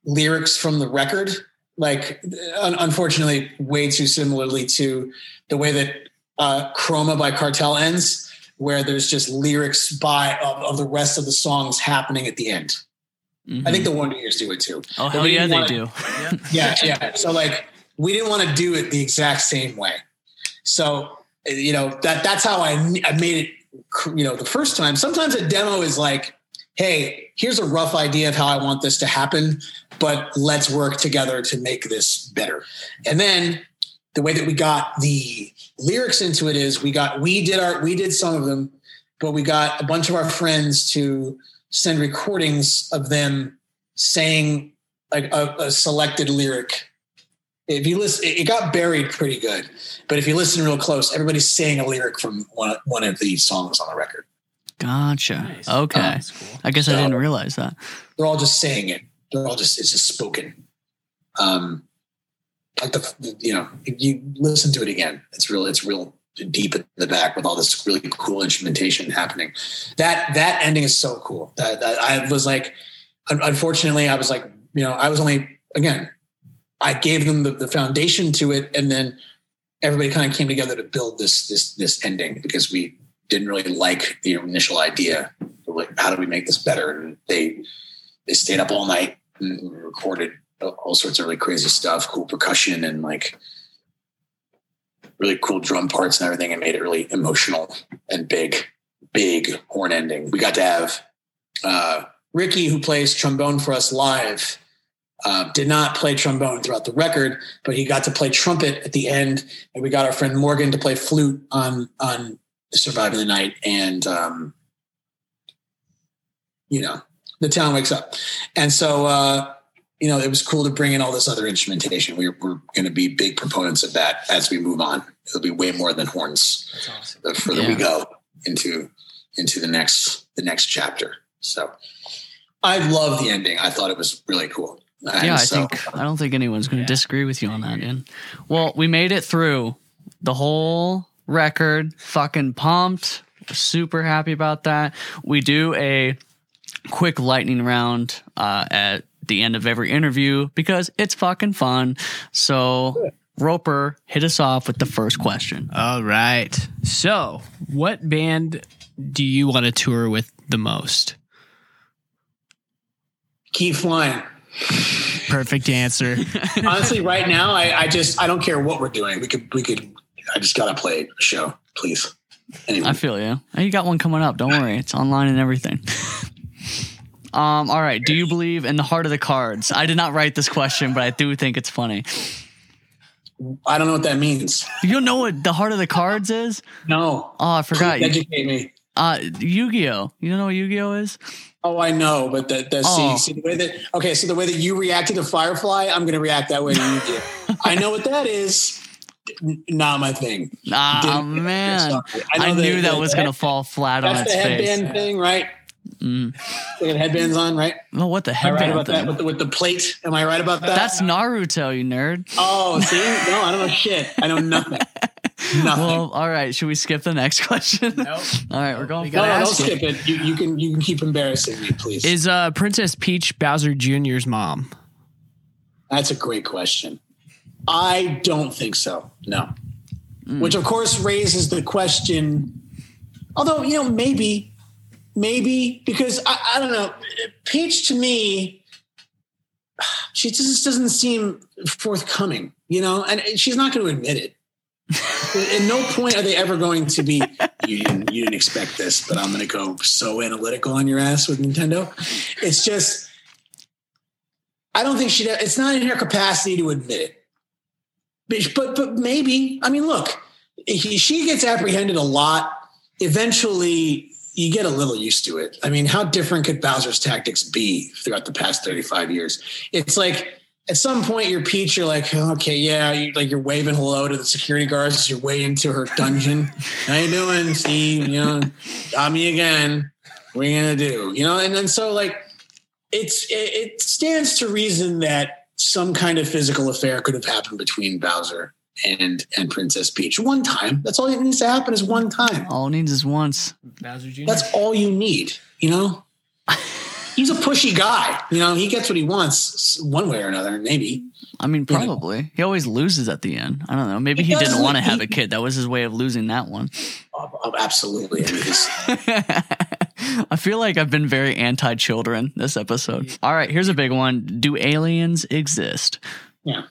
lyrics from the record. Like, un- unfortunately, way too similarly to the way that uh, Chroma by Cartel ends, where there's just lyrics by of, of the rest of the songs happening at the end. Mm-hmm. I think the Wonder Years do it too. Oh, hell yeah, wanna, they do. Yeah, yeah. So, like, we didn't want to do it the exact same way. So, you know, that that's how I, I made it, you know, the first time. Sometimes a demo is like, hey, here's a rough idea of how I want this to happen, but let's work together to make this better. And then the way that we got the lyrics into it is we got, we did our, we did some of them, but we got a bunch of our friends to send recordings of them saying like a, a selected lyric. If you listen, it got buried pretty good, but if you listen real close, everybody's saying a lyric from one, one of the songs on the record. Gotcha. Nice. Okay. Um, cool. I guess so, I didn't realize that. They're all just saying it. They're all just, it's just spoken. Um, like the, you know, if you listen to it again, it's real, it's real deep in the back with all this really cool instrumentation happening. That, that ending is so cool. That, that I was like, unfortunately I was like, you know, I was only, again, I gave them the, the foundation to it. And then everybody kind of came together to build this, this, this ending because we didn't really like the initial idea. Like, how do we make this better? And they, They stayed up all night and recorded all sorts of really crazy stuff, cool percussion and like really cool drum parts and everything, and made it really emotional and big, big horn ending. We got to have uh, Ricky, who plays trombone for us live, uh, did not play trombone throughout the record, but he got to play trumpet at the end. And we got our friend Morgan to play flute on on Surviving the Night and, um, you know, The Town Wakes Up. And so, uh, you know, it was cool to bring in all this other instrumentation. We, we're going to be big proponents of that as we move on. It'll be way more than horns. That's awesome. The further yeah. we go into into the next the next chapter. So I love the ending. I thought it was really cool. And yeah, I so, think I don't think anyone's going to yeah. disagree with you on that, Dan. Well, we made it through the whole record. Fucking pumped. Super happy about that. We do a quick lightning round uh, at the end of every interview because it's fucking fun. So Roper, hit us off with the first question. All right. So what band do you want to tour with the most? Keep Flying. Perfect answer. Honestly, right now, I, I just, I don't care what we're doing. We could, we could, I just got to play a show, please. Anyway. I feel you. You got one coming up. Don't worry. It's online and everything. Um, all right. Do you believe in the heart of the cards? I did not write this question, but I do think it's funny. I don't know what that means. You don't know what the heart of the cards is? No. Oh, I forgot. Please educate me. Uh, Yu-Gi-Oh! You don't know what Yu-Gi-Oh is? Oh, I know, but that that's oh. see, see, the way that okay, so the way that you reacted to Firefly, I'm gonna react that way to Yu-Gi-Oh. I know what that is. Not my thing. Ah, Didn't, man, I, I that, knew that, that was that, gonna fall flat that's on its the face. Headband thing, right? Mm. They got headbands on, right? No, oh, what the heck right about that? With the, with the plate, am I right about that? That's Naruto, you nerd. Oh, see, no, I don't know shit. I know nothing. Nothing. Well, all right. Should we skip the next question? Nope. All right, we're going. We no, no, don't skip it. You, you can you can keep embarrassing me, please. Is uh, Princess Peach Bowser Junior's mom? That's a great question. I don't think so. No. Mm. Which of course raises the question. Although you know maybe. Maybe because I, I don't know. Peach to me, she just doesn't seem forthcoming, you know, and she's not going to admit it. At no point are they ever going to be, you didn't, you didn't expect this, but I'm going to go so analytical on your ass with Nintendo. It's just, I don't think she, it's not in her capacity to admit it. But, but maybe, I mean, look, he, she gets apprehended a lot. Eventually, you get a little used to it. I mean, how different could Bowser's tactics be throughout the past thirty-five years? It's like at some point you're Peach, you're like, okay, yeah, you, like you're waving hello to the security guards as you're way into her dungeon. How you doing, Steve? You know, got me again. What are you gonna do? You know, and then so like it's it, it stands to reason that some kind of physical affair could have happened between Bowser and and Princess Peach one time. That's all that needs to happen is one time. All it needs is once. Bowser Junior That's all you need. You know, he's a pushy guy. You know, he gets what he wants one way or another. Maybe. I mean, probably. You know? He always loses at the end. I don't know. Maybe he, he didn't want to have a kid. That was his way of losing that one. Oh, oh, absolutely. I feel like I've been very anti-children this episode. All right, here's a big one. Do aliens exist? Yeah.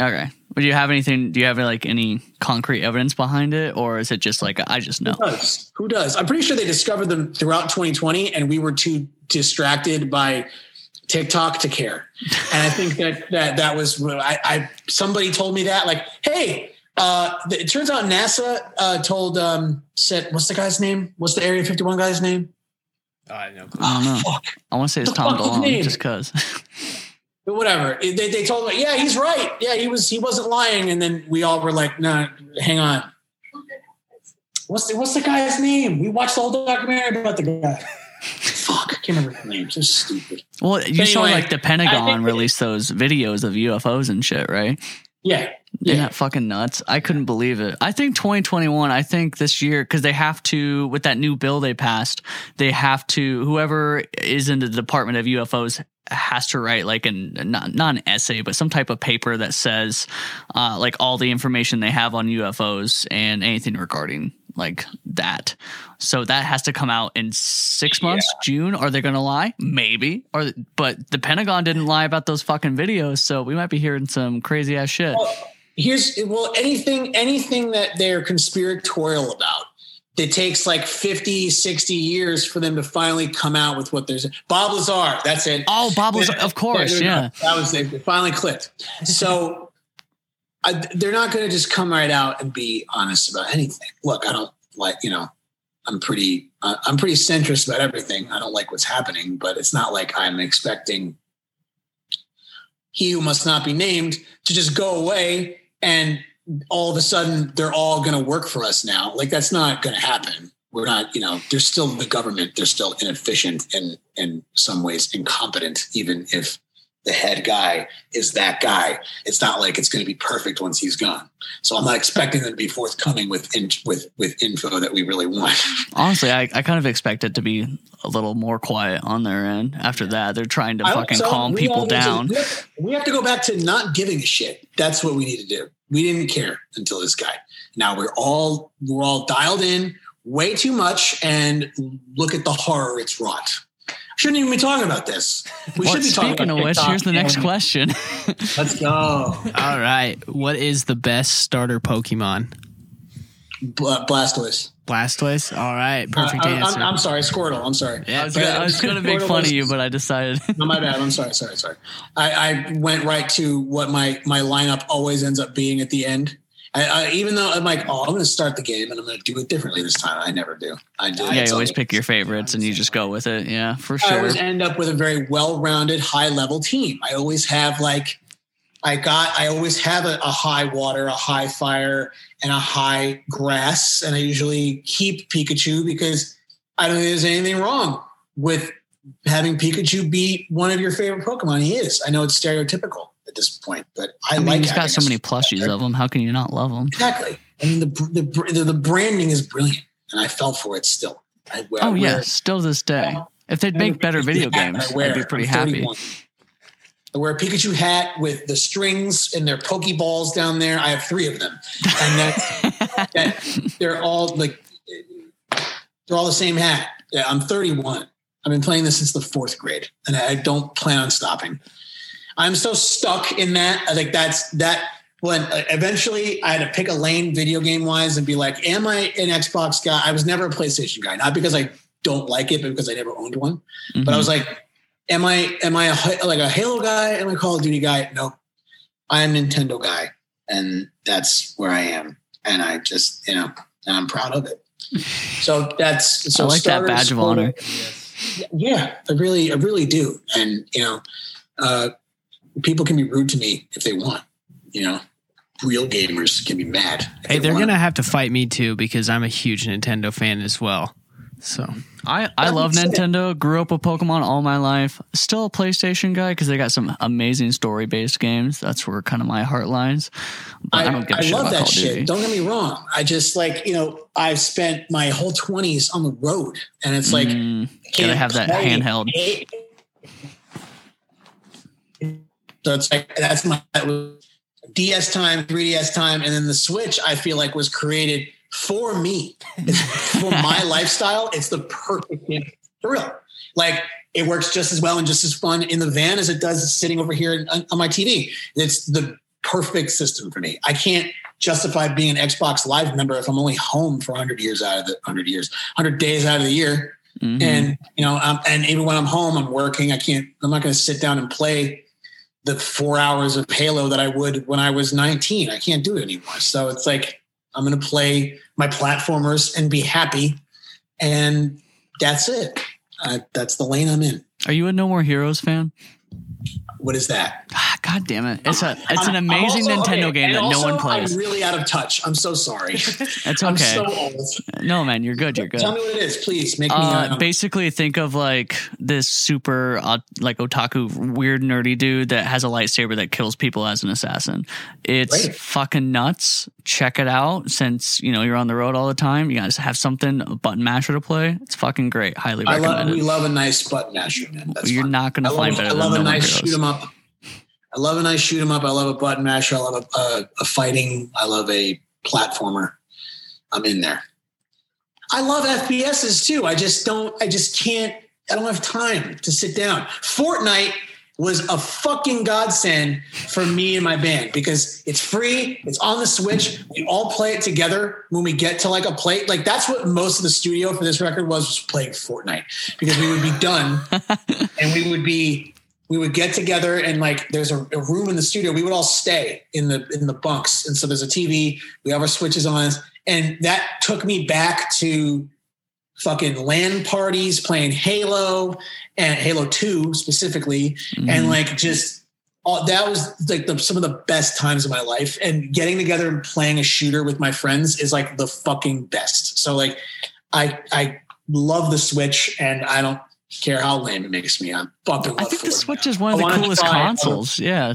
Okay. Do you have anything? Do you have like any concrete evidence behind it, or is it just like I just know? Who does? Who does? I'm pretty sure they discovered them throughout twenty twenty, and we were too distracted by TikTok to care. And I think that that that was I, I somebody told me that like, hey, uh, it turns out NASA uh, told um, said what's the guy's name? What's the Area fifty-one guy's name? I know. I don't know. I want to say it's Tom DeLonge, just cause. But whatever they, they told me, yeah, he's right. Yeah, he was he wasn't lying. And then we all were like, no, nah, hang on. What's the what's the guy's name? We watched the whole documentary about the guy. Fuck, I can't remember his name. So stupid. Well, you anyway, saw like the Pentagon release those videos of U F Os and shit, right? Yeah, yeah. Isn't that fucking nuts? I couldn't believe it. I think twenty twenty-one. I think this year because they have to with that new bill they passed. They have to whoever is in the Department of U F Os has to write like an not, not an essay but some type of paper that says uh like all the information they have on U F Os and anything regarding like that. So that has to come out in six months. Yeah. June. Are they gonna lie? Maybe. Or but the Pentagon didn't lie about those fucking videos, so we might be hearing some crazy ass shit. Well, here's well anything anything that they're conspiratorial about, it takes like fifty, sixty years for them to finally come out with what there's. Bob Lazar, that's it. Oh, Bob Lazar, of course, yeah. That was they finally clicked. So I, they're not going to just come right out and be honest about anything. Look, I don't like, you know, I'm pretty, uh, I'm pretty centrist about everything. I don't like what's happening, but it's not like I'm expecting he who must not be named to just go away and all of a sudden they're all going to work for us now. Like that's not going to happen. We're not, you know, they're still the government. They're still inefficient and in some ways incompetent, even if the head guy is that guy. It's not like it's going to be perfect once he's gone. So I'm not expecting them to be forthcoming with, in, with, with info that we really want. Honestly, I, I kind of expect it to be a little more quiet on their end. After that, they're trying to I fucking so. calm we people down. To, we, have, we have to go back to not giving a shit. That's what we need to do. We didn't care until this guy. Now we're all we're all dialed in way too much, and look at the horror it's wrought. Shouldn't even be talking about this. We well, should be talking. Speaking about of which, TikTok. Here's the next question. Let's go. All right, what is the best starter Pokemon? Bl- Blastoise. Blastoise. All right, perfect uh, I, answer. I'm, I'm sorry, Squirtle. I'm sorry. Yeah, I was, was going to make Squirtle fun was, of you, but I decided. No, my bad. I'm sorry. Sorry. Sorry. I, I went right to what my my lineup always ends up being at the end, I, I, even though I'm like, oh, I'm going to start the game and I'm going to do it differently this time. I never do. I do. Yeah, you always pick your favorites and you just go with it. Yeah, for sure. I always end up with a very well-rounded, high-level team. I always have like, I got, I always have a, a high water, a high fire, and a high grass. And I usually keep Pikachu because I don't think there's anything wrong with having Pikachu be one of your favorite Pokemon. He is. I know it's stereotypical at this point, but I, I mean, like he's got so many plushies of them. How can you not love them? Exactly. I mean, the the the, the branding is brilliant, and I fell for it still. I, I oh yeah, it. still this day. Uh, if they'd make better video games, I wear, I'd be pretty happy. I wear a Pikachu hat with the strings and their Pokeballs down there. I have three of them, and that's, that they're all like they're all the same hat. Yeah, I'm thirty-one. I've been playing this since the fourth grade, and I don't plan on stopping. I'm so stuck in that. I think that's that when eventually I had to pick a lane video game wise and be like, am I an Xbox guy? I was never a PlayStation guy, not because I don't like it, but because I never owned one. Mm-hmm. But I was like, am I, am I a, like a Halo guy? Am I a Call of Duty guy? Nope. I am a Nintendo guy. And that's where I am. And I just, you know, and I'm proud of it. So that's, so I like starters, that badge of honor. Yeah, I really, I really do. And, you know, uh, people can be rude to me if they want, you know, real gamers can be mad. Hey, they they're going to have to fight me too, because I'm a huge Nintendo fan as well. So I, I love Nintendo, grew up with Pokemon all my life, still a PlayStation guy. Cause they got some amazing story based games. That's where kind of my heart lies. But I, I don't get I love that shit. Don't get me wrong. I just like, you know, I've spent my whole twenties on the road and it's like, mm, gotta have that handheld. It. So it's like, that's my that was D S time, three D S time. And then the Switch, I feel like was created for me, for my lifestyle. It's the perfect game for real. Like it works just as well and just as fun in the van as it does sitting over here on, on my T V. It's the perfect system for me. I can't justify being an Xbox Live member if I'm only home for one hundred years out of the one hundred years, one hundred days out of the year. Mm-hmm. And, you know, I'm, and even when I'm home, I'm working. I can't, I'm not going to sit down and play the four hours of Halo that I would when I was nineteen. I can't do it anymore. So it's like, I'm going to play my platformers and be happy. And that's it. Uh, that's the lane I'm in. Are you a No More Heroes fan? What is that? God damn it. It's a it's an amazing also, Nintendo okay, game that also, no one plays. I'm really out of touch. I'm so sorry. That's okay. I'm so old. No, man, you're good. You're good. Tell me what it is, please. Make uh, me. Um, basically, think of like this super uh, like otaku weird nerdy dude that has a lightsaber that kills people as an assassin. It's great. Fucking nuts. Check it out. Since you know you're on the road all the time, you guys have something a button masher to play. It's fucking great. Highly recommend I love, it. We love a nice button masher. Man. That's you're fun. Not gonna I find love, better. I love than a nice shoot 'em up. I love a nice shoot 'em up. I love a button masher. I love a, a, a fighting. I love a platformer. I'm in there. I love F P Ss too. I just don't, I just can't, I don't have time to sit down. Fortnite was a fucking godsend for me and my band because it's free. It's on the Switch. We all play it together when we get to like a play. Like that's what most of the studio for this record was, was playing Fortnite because we would be done and we would be, we would get together and like, there's a, a room in the studio. We would all stay in the, in the bunks. And so there's a T V, we have our Switches on. And that took me back to fucking LAN parties, playing Halo and Halo two specifically. Mm-hmm. And like, just all that was like the, some of the best times of my life, and getting together and playing a shooter with my friends is like the fucking best. So like, I, I love the Switch, and I don't care how lame it makes me. I'm fucking. I think the Switch is one of the coolest consoles. Yeah.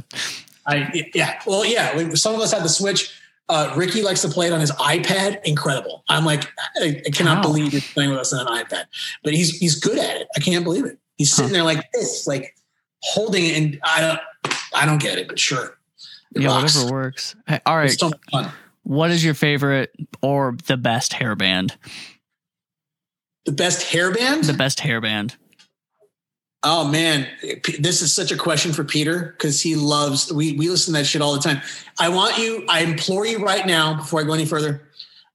I yeah. Well, yeah. Some of us have the Switch. Uh, Ricky likes to play it on his iPad. Incredible. I'm like, I, I cannot wow. believe he's playing with us on an iPad. But he's he's good at it. I can't believe it. He's sitting huh. there like this, like holding it, and I don't I don't get it, but sure. It yeah, rocks. Whatever works. Hey, all right. It's so fun. What is your favorite or the best hairband? The best hairband? The best hairband. Oh man, this is such a question for Peter because he loves, we, we listen to that shit all the time. I want you, I implore you right now, before I go any further,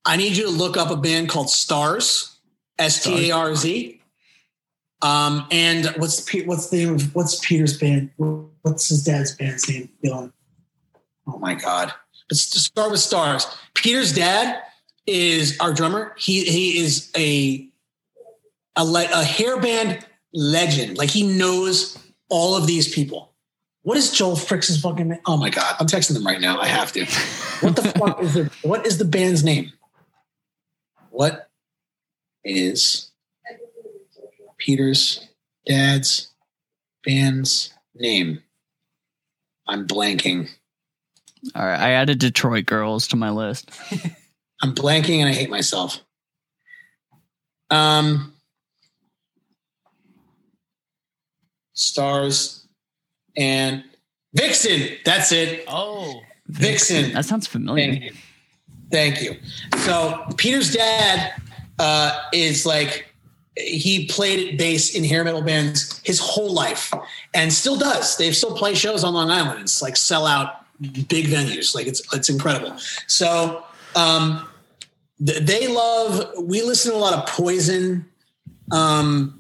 I need you to look up a band called Starz, S T A R Z. Um, and what's, what's the name of, what's Peter's band? What's his dad's band's name? Oh my God. But to start with stars, Peter's dad is our drummer. He he is a a, le- a hair band legend. Like, he knows all of these people. What is Joel Frick's fucking name? Oh my God, I'm texting them right now. I have to. What the fuck is the what is the band's name? What is Peter's dad's band's name? I'm blanking. All right, I added Detroit Girls to my list. I'm blanking and I hate myself. Um, stars and Vixen. That's it. Oh, Vixen. Vixen. That sounds familiar. Thank you. Thank you. So Peter's dad uh, is like, he played bass in hair metal bands his whole life and still does. They still play shows on Long Island. It's like sell out big venues. Like, it's, it's incredible. So um, th- they love, we listen to a lot of Poison. Um,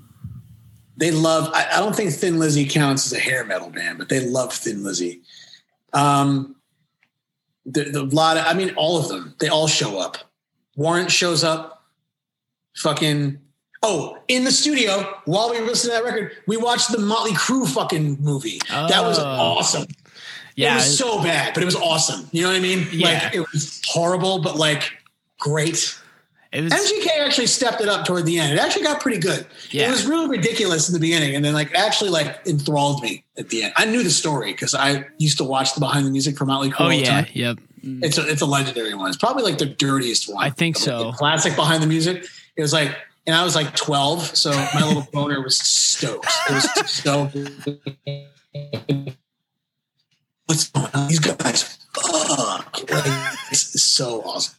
they love, I, I don't think Thin Lizzy counts as a hair metal band, but they love Thin Lizzy. Um, the, the lot of, I mean, all of them, they all show up. Warrant shows up. Fucking, oh, in the studio, while we were listening to that record, we watched the Motley Crue fucking movie. Oh. That was awesome. Yeah, it was so bad, but it was awesome. You know what I mean? Yeah. Like, it was horrible, but like great. It was, M G K actually stepped it up toward the end. It actually got pretty good. Yeah. It was really ridiculous in the beginning, and then like actually like enthralled me at the end. I knew the story because I used to watch the Behind the Music for Motley Crue. Oh all yeah, time. Yep. It's a, it's a legendary one. It's probably like the dirtiest one. I think the, so. The classic Behind the Music. It was like. And I was like twelve, so my little boner was stoked. It was so good. What's going on? These guys, fuck. Like, this is so awesome.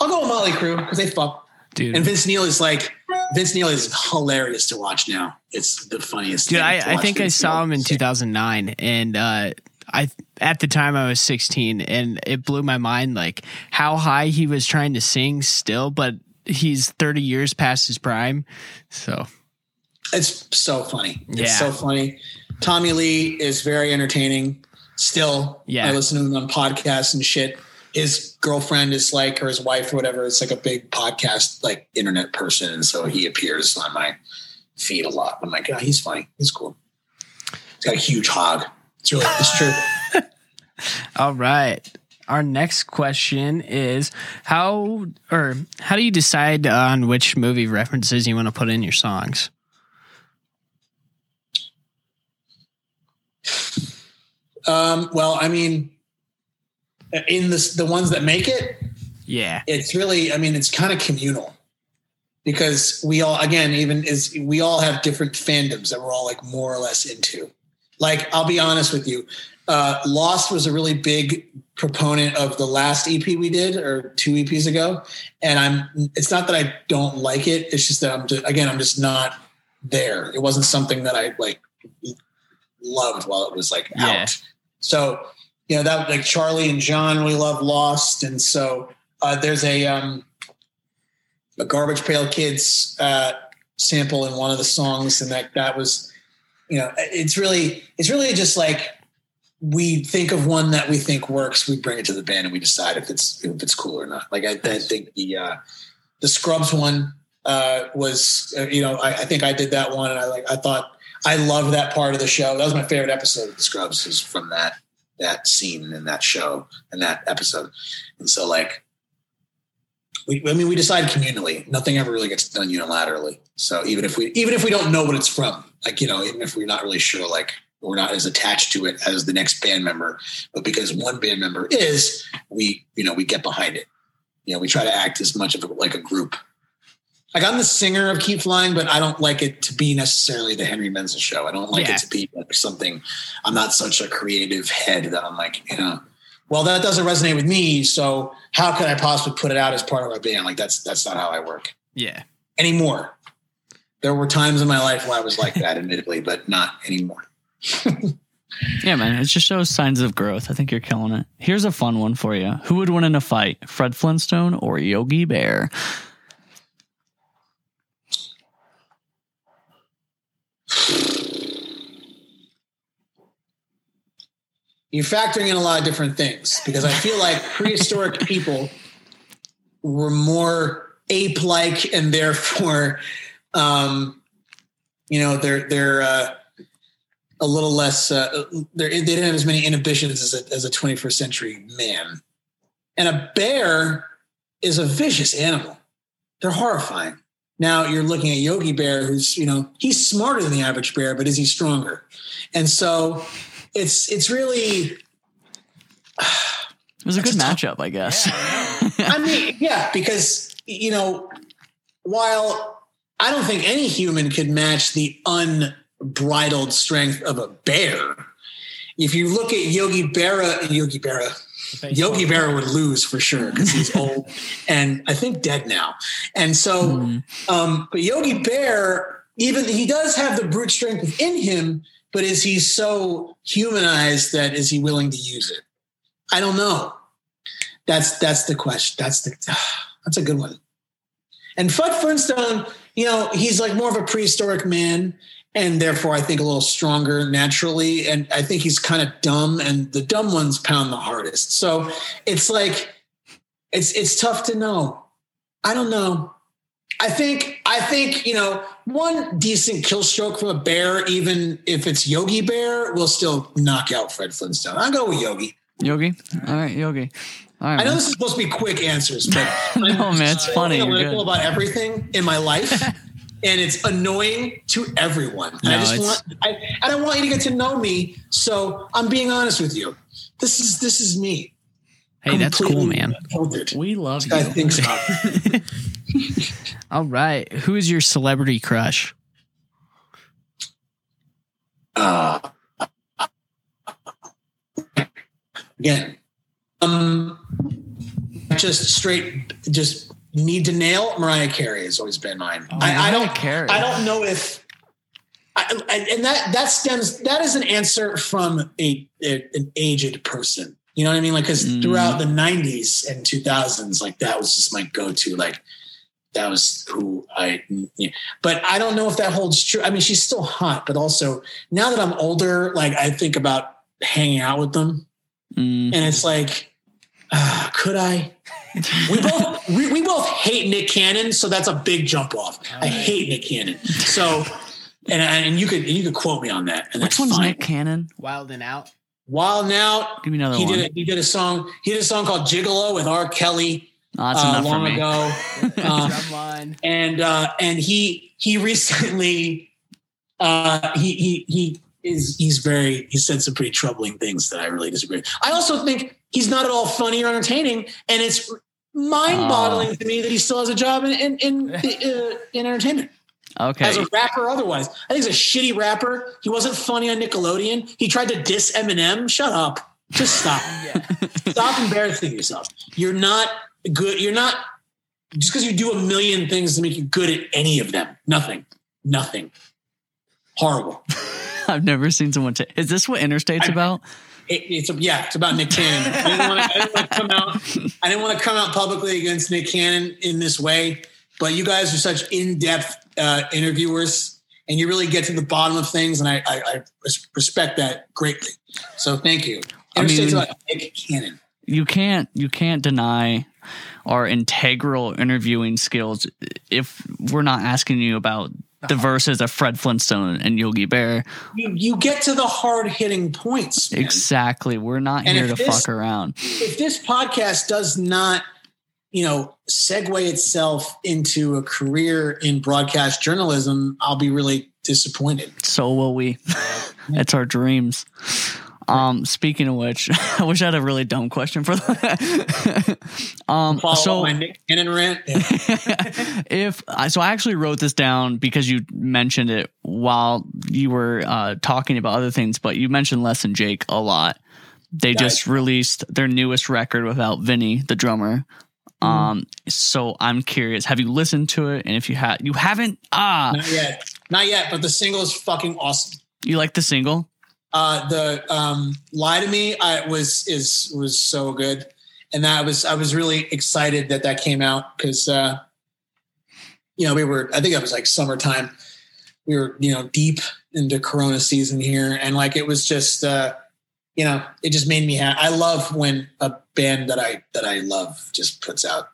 I'll go with Motley Crue because they fuck. Dude. And Vince Neil is like, Vince Neil is hilarious to watch now. It's the funniest Dude, thing. Dude, I, I think I saw him in two thousand nine, and uh, I at the time I was sixteen, and it blew my mind like how high he was trying to sing still, but he's thirty years past his prime. So it's so funny. It's yeah. so funny. Tommy Lee is very entertaining still. Yeah. I listen to him on podcasts and shit. His girlfriend is like, or his wife or whatever, it's like a big podcast, like internet person. And so he appears on my feed a lot. I'm like, oh, he's funny. He's cool. He's got a huge hog. It's really, it's true. All right. Our next question is how or how do you decide on which movie references you want to put in your songs? Um, well, I mean, in this, the ones that make it, yeah, it's really, I mean, it's kind of communal because we all, again, even is we all have different fandoms that we're all like more or less into. Like, I'll be honest with you. Uh, Lost was a really big proponent of the last E P we did, or two E Ps ago, and I'm. It's not that I don't like it. It's just that I'm. Just, again, I'm just not there. It wasn't something that I like loved while it was like out. Yeah. So you know that like Charlie and John, we love Lost, and so uh, there's a um, a Garbage Pail Kids uh, sample in one of the songs, and that that was, you know, it's really it's really just like. We think of one that we think works. We bring it to the band and we decide if it's if it's cool or not. Like I, I think the uh, the Scrubs one uh, was, uh, you know, I, I think I did that one and I like I thought I loved that part of the show. That was my favorite episode of the Scrubs is from that that scene and that show and that episode. And so like, we I mean we decide communally. Nothing ever really gets done unilaterally. So even if we even if we don't know what it's from, like you know, even if we're not really sure, like. We're not as attached to it as the next band member, but because one band member is, we, you know, we get behind it. You know, we try to act as much of a, like a group. Like I'm the singer of Keep Flying, but I don't like it to be necessarily the Henry Menzel show. I don't like yeah. it to be like something. I'm not such a creative head that I'm like, you know, well, that doesn't resonate with me. So how could I possibly put it out as part of my band? Like that's, that's not how I work. Yeah. Anymore. There were times in my life where I was like that admittedly, but not anymore. Yeah, man, it just shows signs of growth. I think you're killing it. Here's a fun one for you. Who would win in a fight, Fred Flintstone or Yogi Bear? you're factoring in a lot of different things, because I feel like prehistoric people were more ape-like, and therefore, um, you know, they're they're uh, a little less. Uh, they're, they didn't have as many inhibitions as a, as a twenty-first century man. And a bear is a vicious animal. They're horrifying. Now you're looking at Yogi Bear, who's, you know, he's smarter than the average bear, but is he stronger? And so it's it's really... It was a good matchup, I guess. Yeah. I mean, yeah, because, you know, while I don't think any human could match the unbridled strength of a bear, if you look at Yogi Berra, Yogi Berra, Yogi Berra would lose for sure, because he's old and I think dead now. And so, mm-hmm. um, but Yogi Bear, even he does have the brute strength within him, but is he so humanized that is he willing to use it? I don't know. That's, that's the question. That's the, that's a good one. And Fudd Flintstone, you know, he's like more of a prehistoric man, and therefore I think a little stronger naturally. And I think he's kind of dumb, and the dumb ones pound the hardest. So it's like, it's, it's tough to know. I don't know. I think, I think, you know, one decent kill stroke from a bear, even if it's Yogi Bear, will still knock out Fred Flintstone. I'll go with Yogi. Yogi. All right. Yogi. All right, I know, man. This is supposed to be quick answers, but no, I'm man, it's funny. I'm about everything in my life. And it's annoying to everyone. And no, I just want, I, and I want you to get to know me. So I'm being honest with you. This is this is me. Hey, completely. That's cool, man. Altered. We love you. I think so. All right. Who is your celebrity crush? Uh, again, um, just straight, just. Need to nail Mariah Carey has always been mine. Oh, I, I don't care. I don't know if, I, I, and that that stems. That is an answer from a, a an aged person. You know what I mean? Like, because mm. throughout the nineties and two thousands, like that was just my go-to. Like that was who I. Yeah. But I don't know if that holds true. I mean, she's still hot, but also now that I'm older, like I think about hanging out with them, mm. and it's like, uh, could I? We both we, we both hate Nick Cannon, so that's a big jump off. I hate Nick Cannon. So, and and you could you could quote me on that. And which one's fine. Nick Cannon? Wild and Out. Wild and Out. Give me another he one. Did a, he did a song. He did a song called "Gigolo" with R. Kelly oh, that's uh, long ago. um, and uh, and he he recently uh, he he he is he's very he said some pretty troubling things that I really disagree with. I also think he's not at all funny or entertaining, and it's mind-boggling uh, to me that he still has a job in in in, uh, in entertainment. Okay, as a rapper, otherwise, I think he's a shitty rapper. He wasn't funny on Nickelodeon. He tried to diss Eminem. Shut up! Just stop. Yeah. Stop embarrassing yourself. You're not good. You're not just because you do a million things to make you good at any of them. Nothing. Nothing. Horrible. I've never seen someone take. Is this what Interstate's I, about? It, it's yeah, it's about Nick Cannon. I didn't want to, I didn't want to come out. I didn't want to come out publicly against Nick Cannon in this way, but you guys are such in-depth uh, interviewers, and you really get to the bottom of things, and I, I, I respect that greatly. So thank you. Interstate's I mean, about Nick Cannon. You can't you can't deny our integral interviewing skills if we're not asking you about the verses of Fred Flintstone and Yogi Bear. You, you get to the hard-hitting points, man. Exactly. We're not and here to this, fuck around. If this podcast does not, you know, segue itself into a career in broadcast journalism, I'll be really disappointed. So will we. It's our dreams. Um, speaking of which, I wish I had a really dumb question for that. um, Follow so, my Nick Cannon rant. Yeah. if I, so, I actually wrote this down because you mentioned it while you were uh, talking about other things, but you mentioned Less Than Jake a lot. They yeah, just released their newest record without Vinny, the drummer. Mm-hmm. Um, so I'm curious, have you listened to it? And if you had, you haven't, ah, not yet, not yet. But the single is fucking awesome. You like the single? Uh, the um, Lie to Me I was is was so good, and that was I was really excited that that came out because uh, you know we were I think it was like summertime, we were you know deep into Corona season here, and like it was just uh, you know, it just made me happy. I love when a band that I that I love just puts out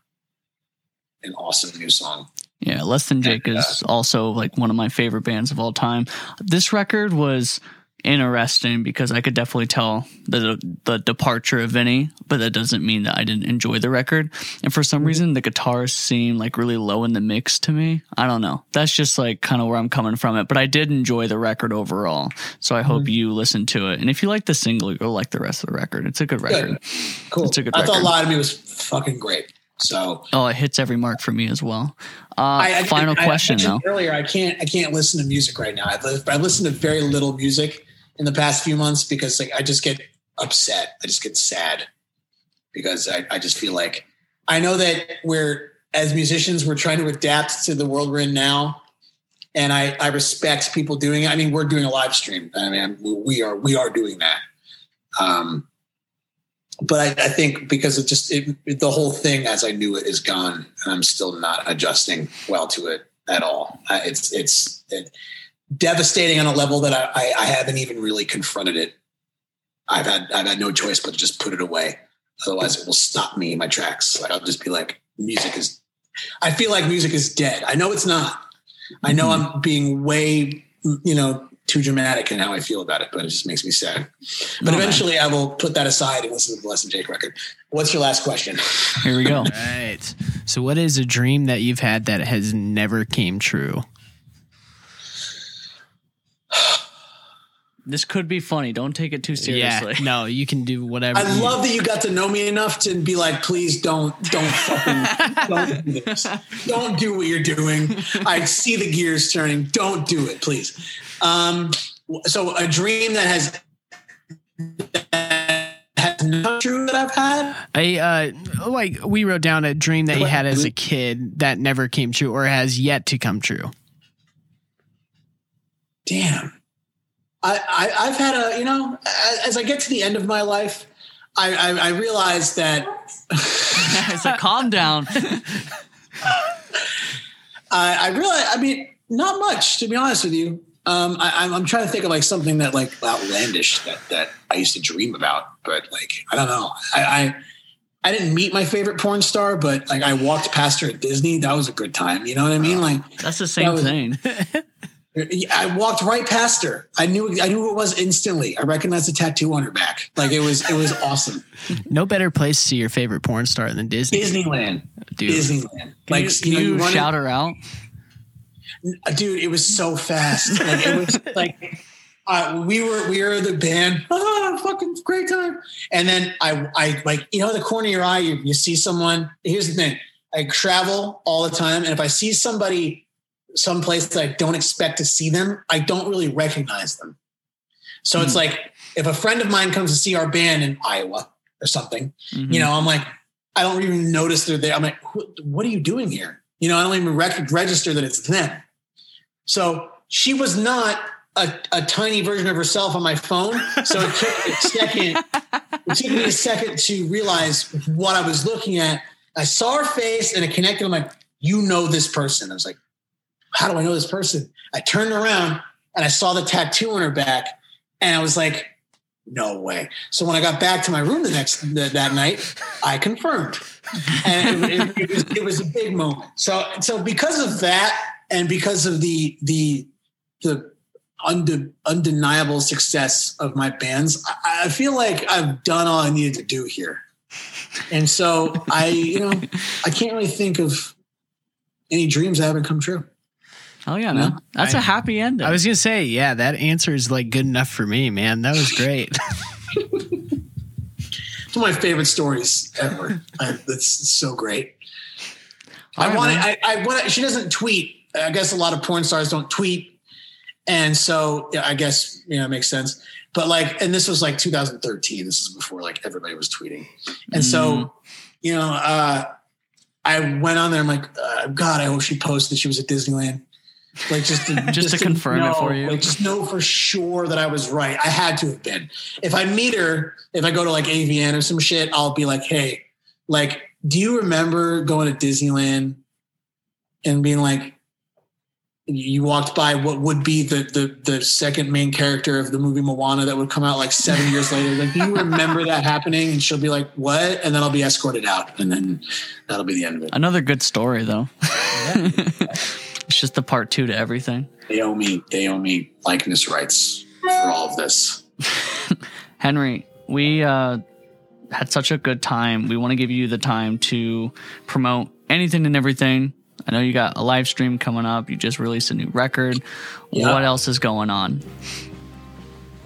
an awesome new song. Yeah, Less Than Jake and, uh, is also like one of my favorite bands of all time. This record was interesting because I could definitely tell the the departure of Vinny, but that doesn't mean that I didn't enjoy the record. And for some reason, the guitars seem like really low in the mix to me. I don't know. That's just like kind of where I'm coming from it. But I did enjoy the record overall. So I hope mm-hmm. you listen to it. And if you like the single, you'll like the rest of the record. It's a good record. Good. Cool. It's a good record. I thought a lot of it was fucking great. So oh, it hits every mark for me as well. Uh, I, I, final I, question I though. Earlier, I can't I can't listen to music right now. I I listen to very little music in the past few months because like I just get upset. I just get sad because I, I just feel like I know that we're as musicians we're trying to adapt to the world we're in now, and I, I respect people doing it. I mean, we're doing a live stream. I mean, we are we are doing that. Um, But I, I think because it just it, it, the whole thing as I knew it is gone, and I'm still not adjusting well to it at all. I, it's it's it, devastating on a level that I, I, I haven't even really confronted it. I've had I've had no choice but to just put it away. Otherwise, it will stop me in my tracks. Like I'll just be like, music is. I feel like music is dead. I know it's not. I know I'm being way you know. too dramatic in how I feel about it, but it just makes me sad. But oh, eventually man. I will put that aside and listen to the Less Than Jake record. What's your last question? Here we go. All right. So what is a dream that you've had that has never came true? This could be funny. Don't take it too seriously. Yeah, no, you can do whatever. I love that you got to know me enough to be like, please don't, don't fucking, don't do this. Don't do what you're doing. I see the gears turning. Don't do it, please. Um, so a dream that has, that has not true that I've had. I, uh, like we wrote down a dream that you had as a kid that never came true or has yet to come true. Damn. I, I, I've had a, you know, as I get to the end of my life, I, I, I realized that. It's like, calm down. I, I realize, I mean, not much, to be honest with you. Um, I, I'm trying to think of like something that like outlandish that, that I used to dream about, but like, I don't know. I, I, I didn't meet my favorite porn star, but like I walked past her at Disney. That was a good time. You know what I mean? Like that's the same that was, thing. I walked right past her. I knew I knew who it was instantly. I recognized the tattoo on her back. Like it was it was awesome. No better place to see your favorite porn star than Disney. Disneyland. Dude. Disneyland. Can like you, can you, know, you shout her out? Dude, it was so fast. Like it was like uh, we were we were the band. Ah, fucking great time. And then I I like you know the corner of your eye you, you see someone. Here's the thing. I travel all the time and if I see somebody someplace that I don't expect to see them, I don't really recognize them. So mm. it's like if a friend of mine comes to see our band in Iowa or something, mm-hmm. you know, I'm like, I don't even notice they're there. I'm like, what are you doing here? You know, I don't even rec- register that it's them. So she was not a, a tiny version of herself on my phone. So it took a second. It took me a second to realize what I was looking at. I saw her face and it connected. I'm like, you know, this person. I was like, how do I know this person? I turned around and I saw the tattoo on her back and I was like, no way. So when I got back to my room the next the, that night, I confirmed. And it, it, it, was, it was a big moment. So, so because of that and because of the, the, the unde, undeniable success of my bands, I, I feel like I've done all I needed to do here. And so I, you know, I can't really think of any dreams that haven't come true. Oh yeah, man. That's I, a happy ending. I was gonna say, yeah, that answer is like good enough for me, man. That was great. It's one of my favorite stories ever. I, that's so great. All I right, want it. I, I want it. She doesn't tweet. I guess a lot of porn stars don't tweet, and so yeah, I guess you know it makes sense. But like, and this was like two thousand thirteen. This is before like everybody was tweeting, and mm. so you know, uh, I went on there. I'm like, uh, God, I hope she posts that she was at Disneyland. Like just to, just, just to, to confirm know, it for you. Like just know for sure that I was right. I had to have been. If I meet her, if I go to like A V N or some shit, I'll be like, hey, like, do you remember going to Disneyland and being like, you walked by what would be the, the the second main character of the movie Moana that would come out like seven years later. Like, do you remember that happening? And she'll be like, what? And then I'll be escorted out. And then that'll be the end of it. Another good story, though. Yeah. It's just the part two to everything. They owe me. They owe me likeness rights for all of this. Henry, we uh, had such a good time. We want to give you the time to promote anything and everything. I know you got a live stream coming up. You just released a new record. Yep. What else is going on?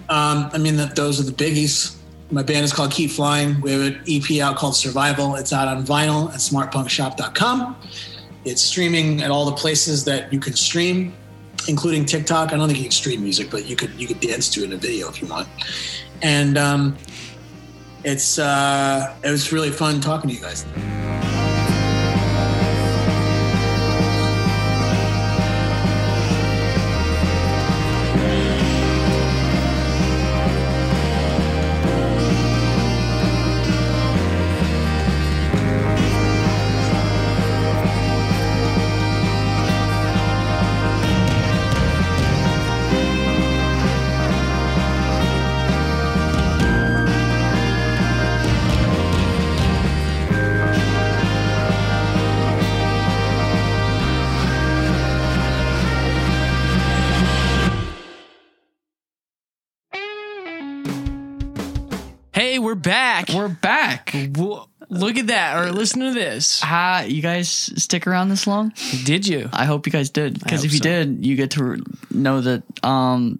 Um, I mean, the, those are the biggies. My band is called Keep Flying. We have an E P out called Survival. It's out on vinyl at smart punk shop dot com. It's streaming at all the places that you can stream, including TikTok. I don't think you can stream music, but you could you could dance to it in a video if you want. And um, it's uh, it was really fun talking to you guys. We're back. We're back. Look at that. Or listen to this. Uh, you guys stick around this long? Did you? I hope you guys did. Because if you so. did, you get to know that um,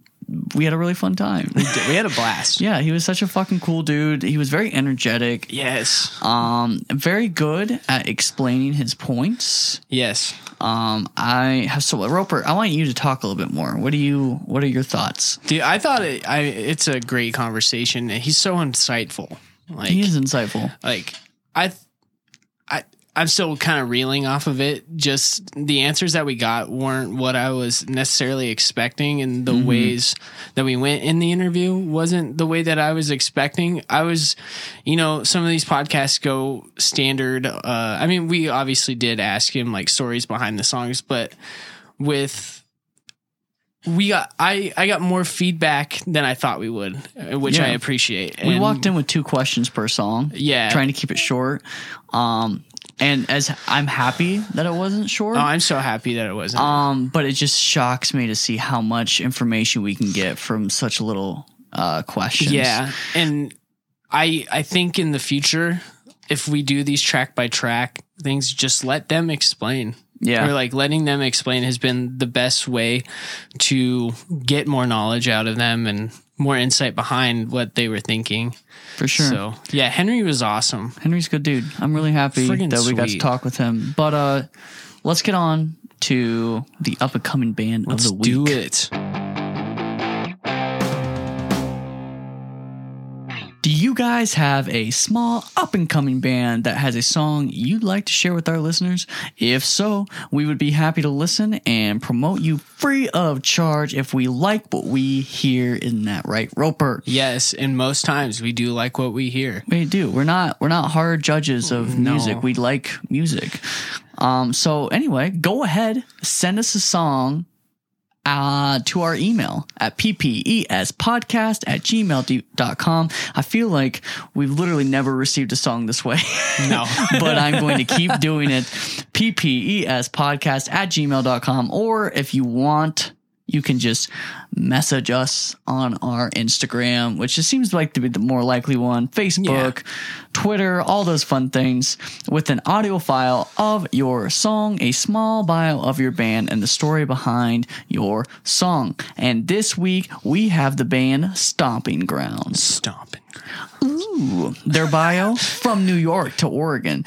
we had a really fun time. We did. We had a blast. Yeah, he was such a fucking cool dude. He was very energetic. Yes. Um, very good at explaining his points. Yes. Um, I have so Roper. I want you to talk a little bit more. What do you? What are your thoughts? Dude, I thought it, I, it's a great conversation. He's so insightful. Like he is insightful. Like I, I, I'm still kind of reeling off of it. Just the answers that we got weren't what I was necessarily expecting, and the mm-hmm. ways that we went in the interview wasn't the way that I was expecting. I was, you know, some of these podcasts go standard. Uh, I mean, we obviously did ask him like stories behind the songs, but with we got I, I got more feedback than I thought we would, which yeah. I appreciate. And we walked in with two questions per song. Yeah, trying to keep it short. Um. And as I'm happy that it wasn't short. Oh, I'm so happy that it wasn't. Um, but it just shocks me to see how much information we can get from such little uh, questions. Yeah, and I I think in the future, if we do these track by track things, just let them explain. Yeah, or like letting them explain has been the best way to get more knowledge out of them and more insight behind what they were thinking. For sure. So yeah, Henry was awesome. Henry's a good dude. I'm really happy Friggin that we sweet. got to talk with him. But uh, let's get on to the up and coming band let's of the week. Let's do it. Do you guys have a small up and coming band that has a song you'd like to share with our listeners? If so, we would be happy to listen and promote you free of charge if we like what we hear. Isn't that right, Roper? Yes, and most times we do like what we hear. We do. We're not we're not hard judges of no. music. We like music. Um. So anyway, go ahead, send us a song uh, to our email at p p e s podcast at gmail dot com. I feel like we've literally never received a song this way. No. But I'm going to keep doing it. p p e s podcast at gmail dot com. Or if you want, you can just message us on our Instagram, which just seems like to be the more likely one. Facebook, yeah. Twitter, all those fun things, with an audio file of your song, a small bio of your band, and the story behind your song. And this week, we have the band Stomping Grounds. Stomping Grounds. Ooh. Their bio, from New York to Oregon.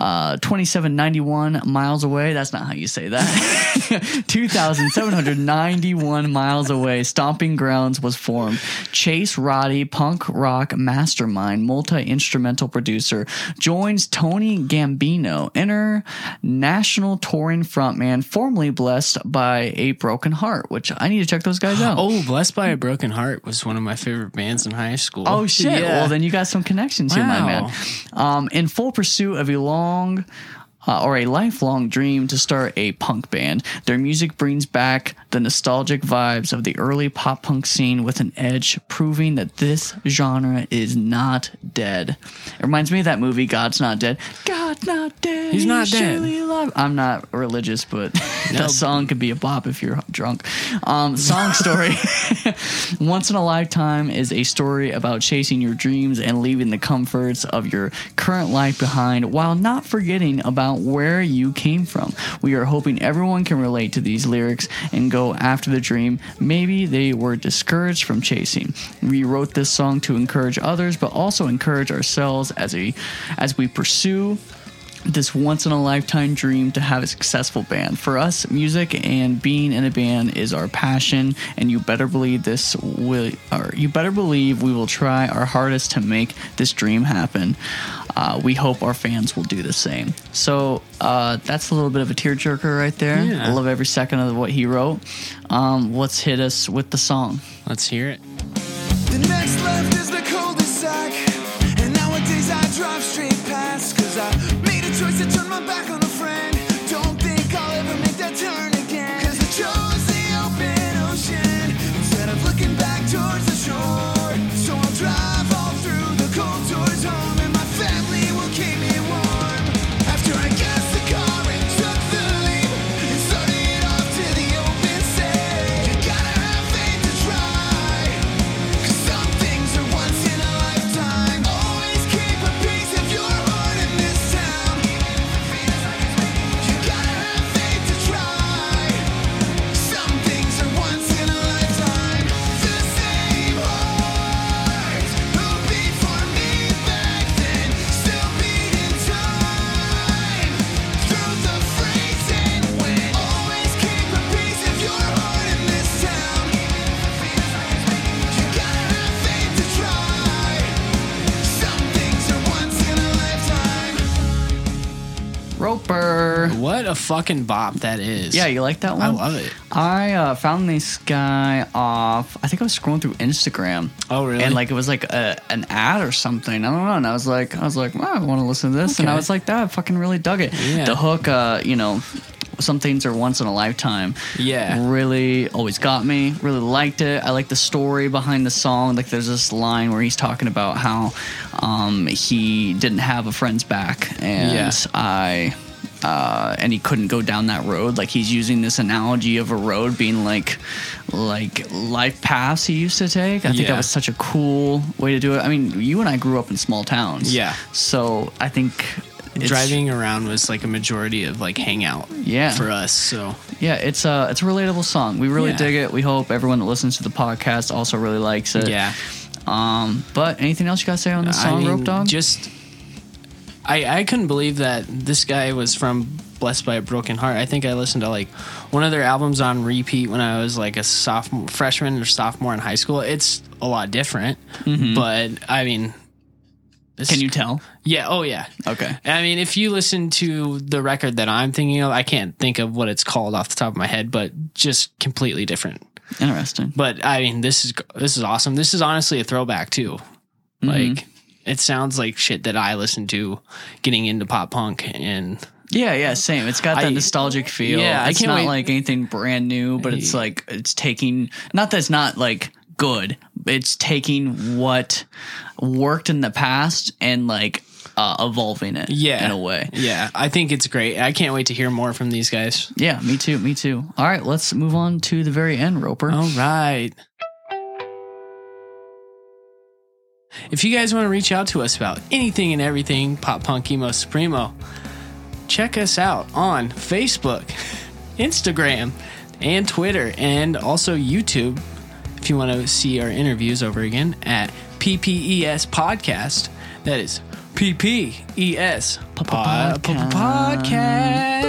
Uh, twenty-seven ninety-one miles away. That's not how you say that. two thousand seven hundred ninety-one miles away, Stomping Grounds was formed. Chase Roddy, punk rock mastermind, multi-instrumental producer, joins Tony Gambino, international touring frontman, formerly Blessed by a Broken Heart, which I need to check those guys out. Oh, Blessed by a Broken Heart was one of my favorite bands in high school. Oh, shit. Yeah. Well, then you got some connections wow. here, my man. Um, in full pursuit of a long uh, or a lifelong dream to start a punk band. Their music brings back the nostalgic vibes of the early pop punk scene with an edge, proving that this genre is not dead. It reminds me of that movie, God's Not Dead. God's not dead. He's not he's dead. Alive. I'm not religious, but nope. That song could be a bop if you're drunk. Um, song story. Once in a Lifetime is a story about chasing your dreams and leaving the comforts of your current life behind while not forgetting about where you came from. We are hoping everyone can relate to these lyrics and go after the dream maybe they were discouraged from chasing. We wrote this song to encourage others, but also encourage ourselves as a as we pursue this once-in-a-lifetime dream to have a successful band. For us, music and being in a band is our passion, and you better believe this will, or you better believe we will try our hardest to make this dream happen. Uh, we hope our fans will do the same. So uh, that's a little bit of a tearjerker right there. Yeah. I love every second of what he wrote. Um, let's hit us with the song. Let's hear it. The next left is the cul-de-sac, and nowadays I drive straight past because I choice to turn my back on a friend. Don't think I'll ever make that turn again, cause I chose the open ocean instead of looking back towards the shore. So I'll drive all through the cold towards home, and my family will keep me warm. After I got the car and took the leap and started off to the open sea, you gotta have faith to try, cause some things are once in a lifetime. Always keep a piece of your heart. Roper. What a fucking bop that is. Yeah, you like that one? I love it. I uh, found this guy off, I think I was scrolling through Instagram. Oh, really? And like it was like a, an ad or something. I don't know. And I was like, I was like, wow, I want to listen to this. Okay. And I was like, that I fucking really dug it. Yeah. The hook, uh, you know, some things are once in a lifetime. Yeah. Really always got me. Really liked it. I like the story behind the song. Like there's this line where he's talking about how um, he didn't have a friend's back. And yeah. I... Uh, and he couldn't go down that road. Like he's using this analogy of a road being like, like life paths he used to take. I think yeah. that was such a cool way to do it. I mean, you and I grew up in small towns. Yeah. So I think driving around was like a majority of like hangout. Yeah. For us. So yeah, it's a it's a relatable song. We really yeah. dig it. We hope everyone that listens to the podcast also really likes it. Yeah. Um. But anything else you got to say on this song, I mean, Rope Dog? Just. I, I couldn't believe that this guy was from Blessed by a Broken Heart. I think I listened to like one of their albums on repeat when I was like a sophomore, freshman or sophomore in high school. It's a lot different, mm-hmm. but I mean, this can you tell? Yeah. Oh yeah. Okay. I mean, if you listen to the record that I'm thinking of, I can't think of what it's called off the top of my head, but just completely different. Interesting. But I mean, this is this is awesome. This is honestly a throwback too. Mm-hmm. Like. It sounds like shit that I listen to getting into pop punk and... Yeah, yeah, same. It's got that I, nostalgic feel. Yeah, it's I can't not wait. Like anything brand new, but it's like, it's taking... Not that it's not like good. It's taking what worked in the past and like uh, evolving it yeah, in a way. Yeah, I think it's great. I can't wait to hear more from these guys. Yeah, me too, me too. All right, let's move on to the very end, Roper. All right. If you guys want to reach out to us about anything and everything Pop Punk Emo Supremo, check us out on Facebook, Instagram, and Twitter, and also YouTube if you want to see our interviews over again at P P E S Podcast. That is P P E S Podcast.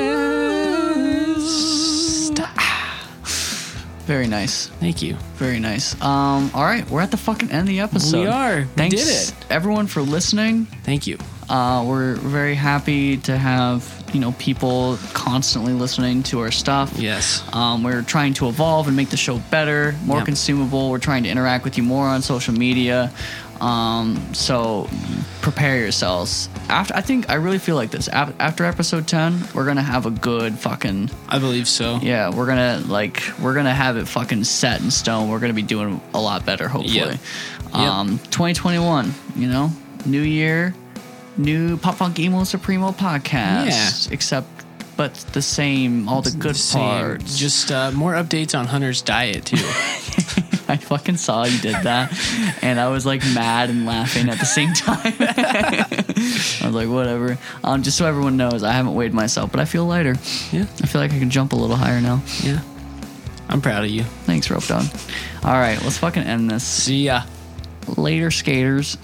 Very nice. Thank you. Very nice. Um, all right, we're at the fucking end of the episode. We are. We Thanks did it. Everyone for listening. Thank you. Uh, we're very happy to have, you know, people constantly listening to our stuff. Yes. Um, we're trying to evolve and make the show better, more yep. consumable. We're trying to interact with you more on social media. Um, so prepare yourselves. After, I think I really feel like this. After episode ten, we're gonna have a good fucking. I believe so. Yeah, we're gonna like we're gonna have it fucking set in stone. We're gonna be doing a lot better, hopefully. Yep. Yep. Um, twenty twenty-one. You know, new year, new Pop Funk Emo Supremo podcast. Yeah. Except. But the same, all the good same. Parts. Just uh, more updates on Hunter's diet, too. I fucking saw you did that, and I was, like, mad and laughing at the same time. I was like, whatever. Um, just so everyone knows, I haven't weighed myself, but I feel lighter. Yeah. I feel like I can jump a little higher now. Yeah. I'm proud of you. Thanks, Rope Dog. All right, let's fucking end this. See ya. Later, skaters.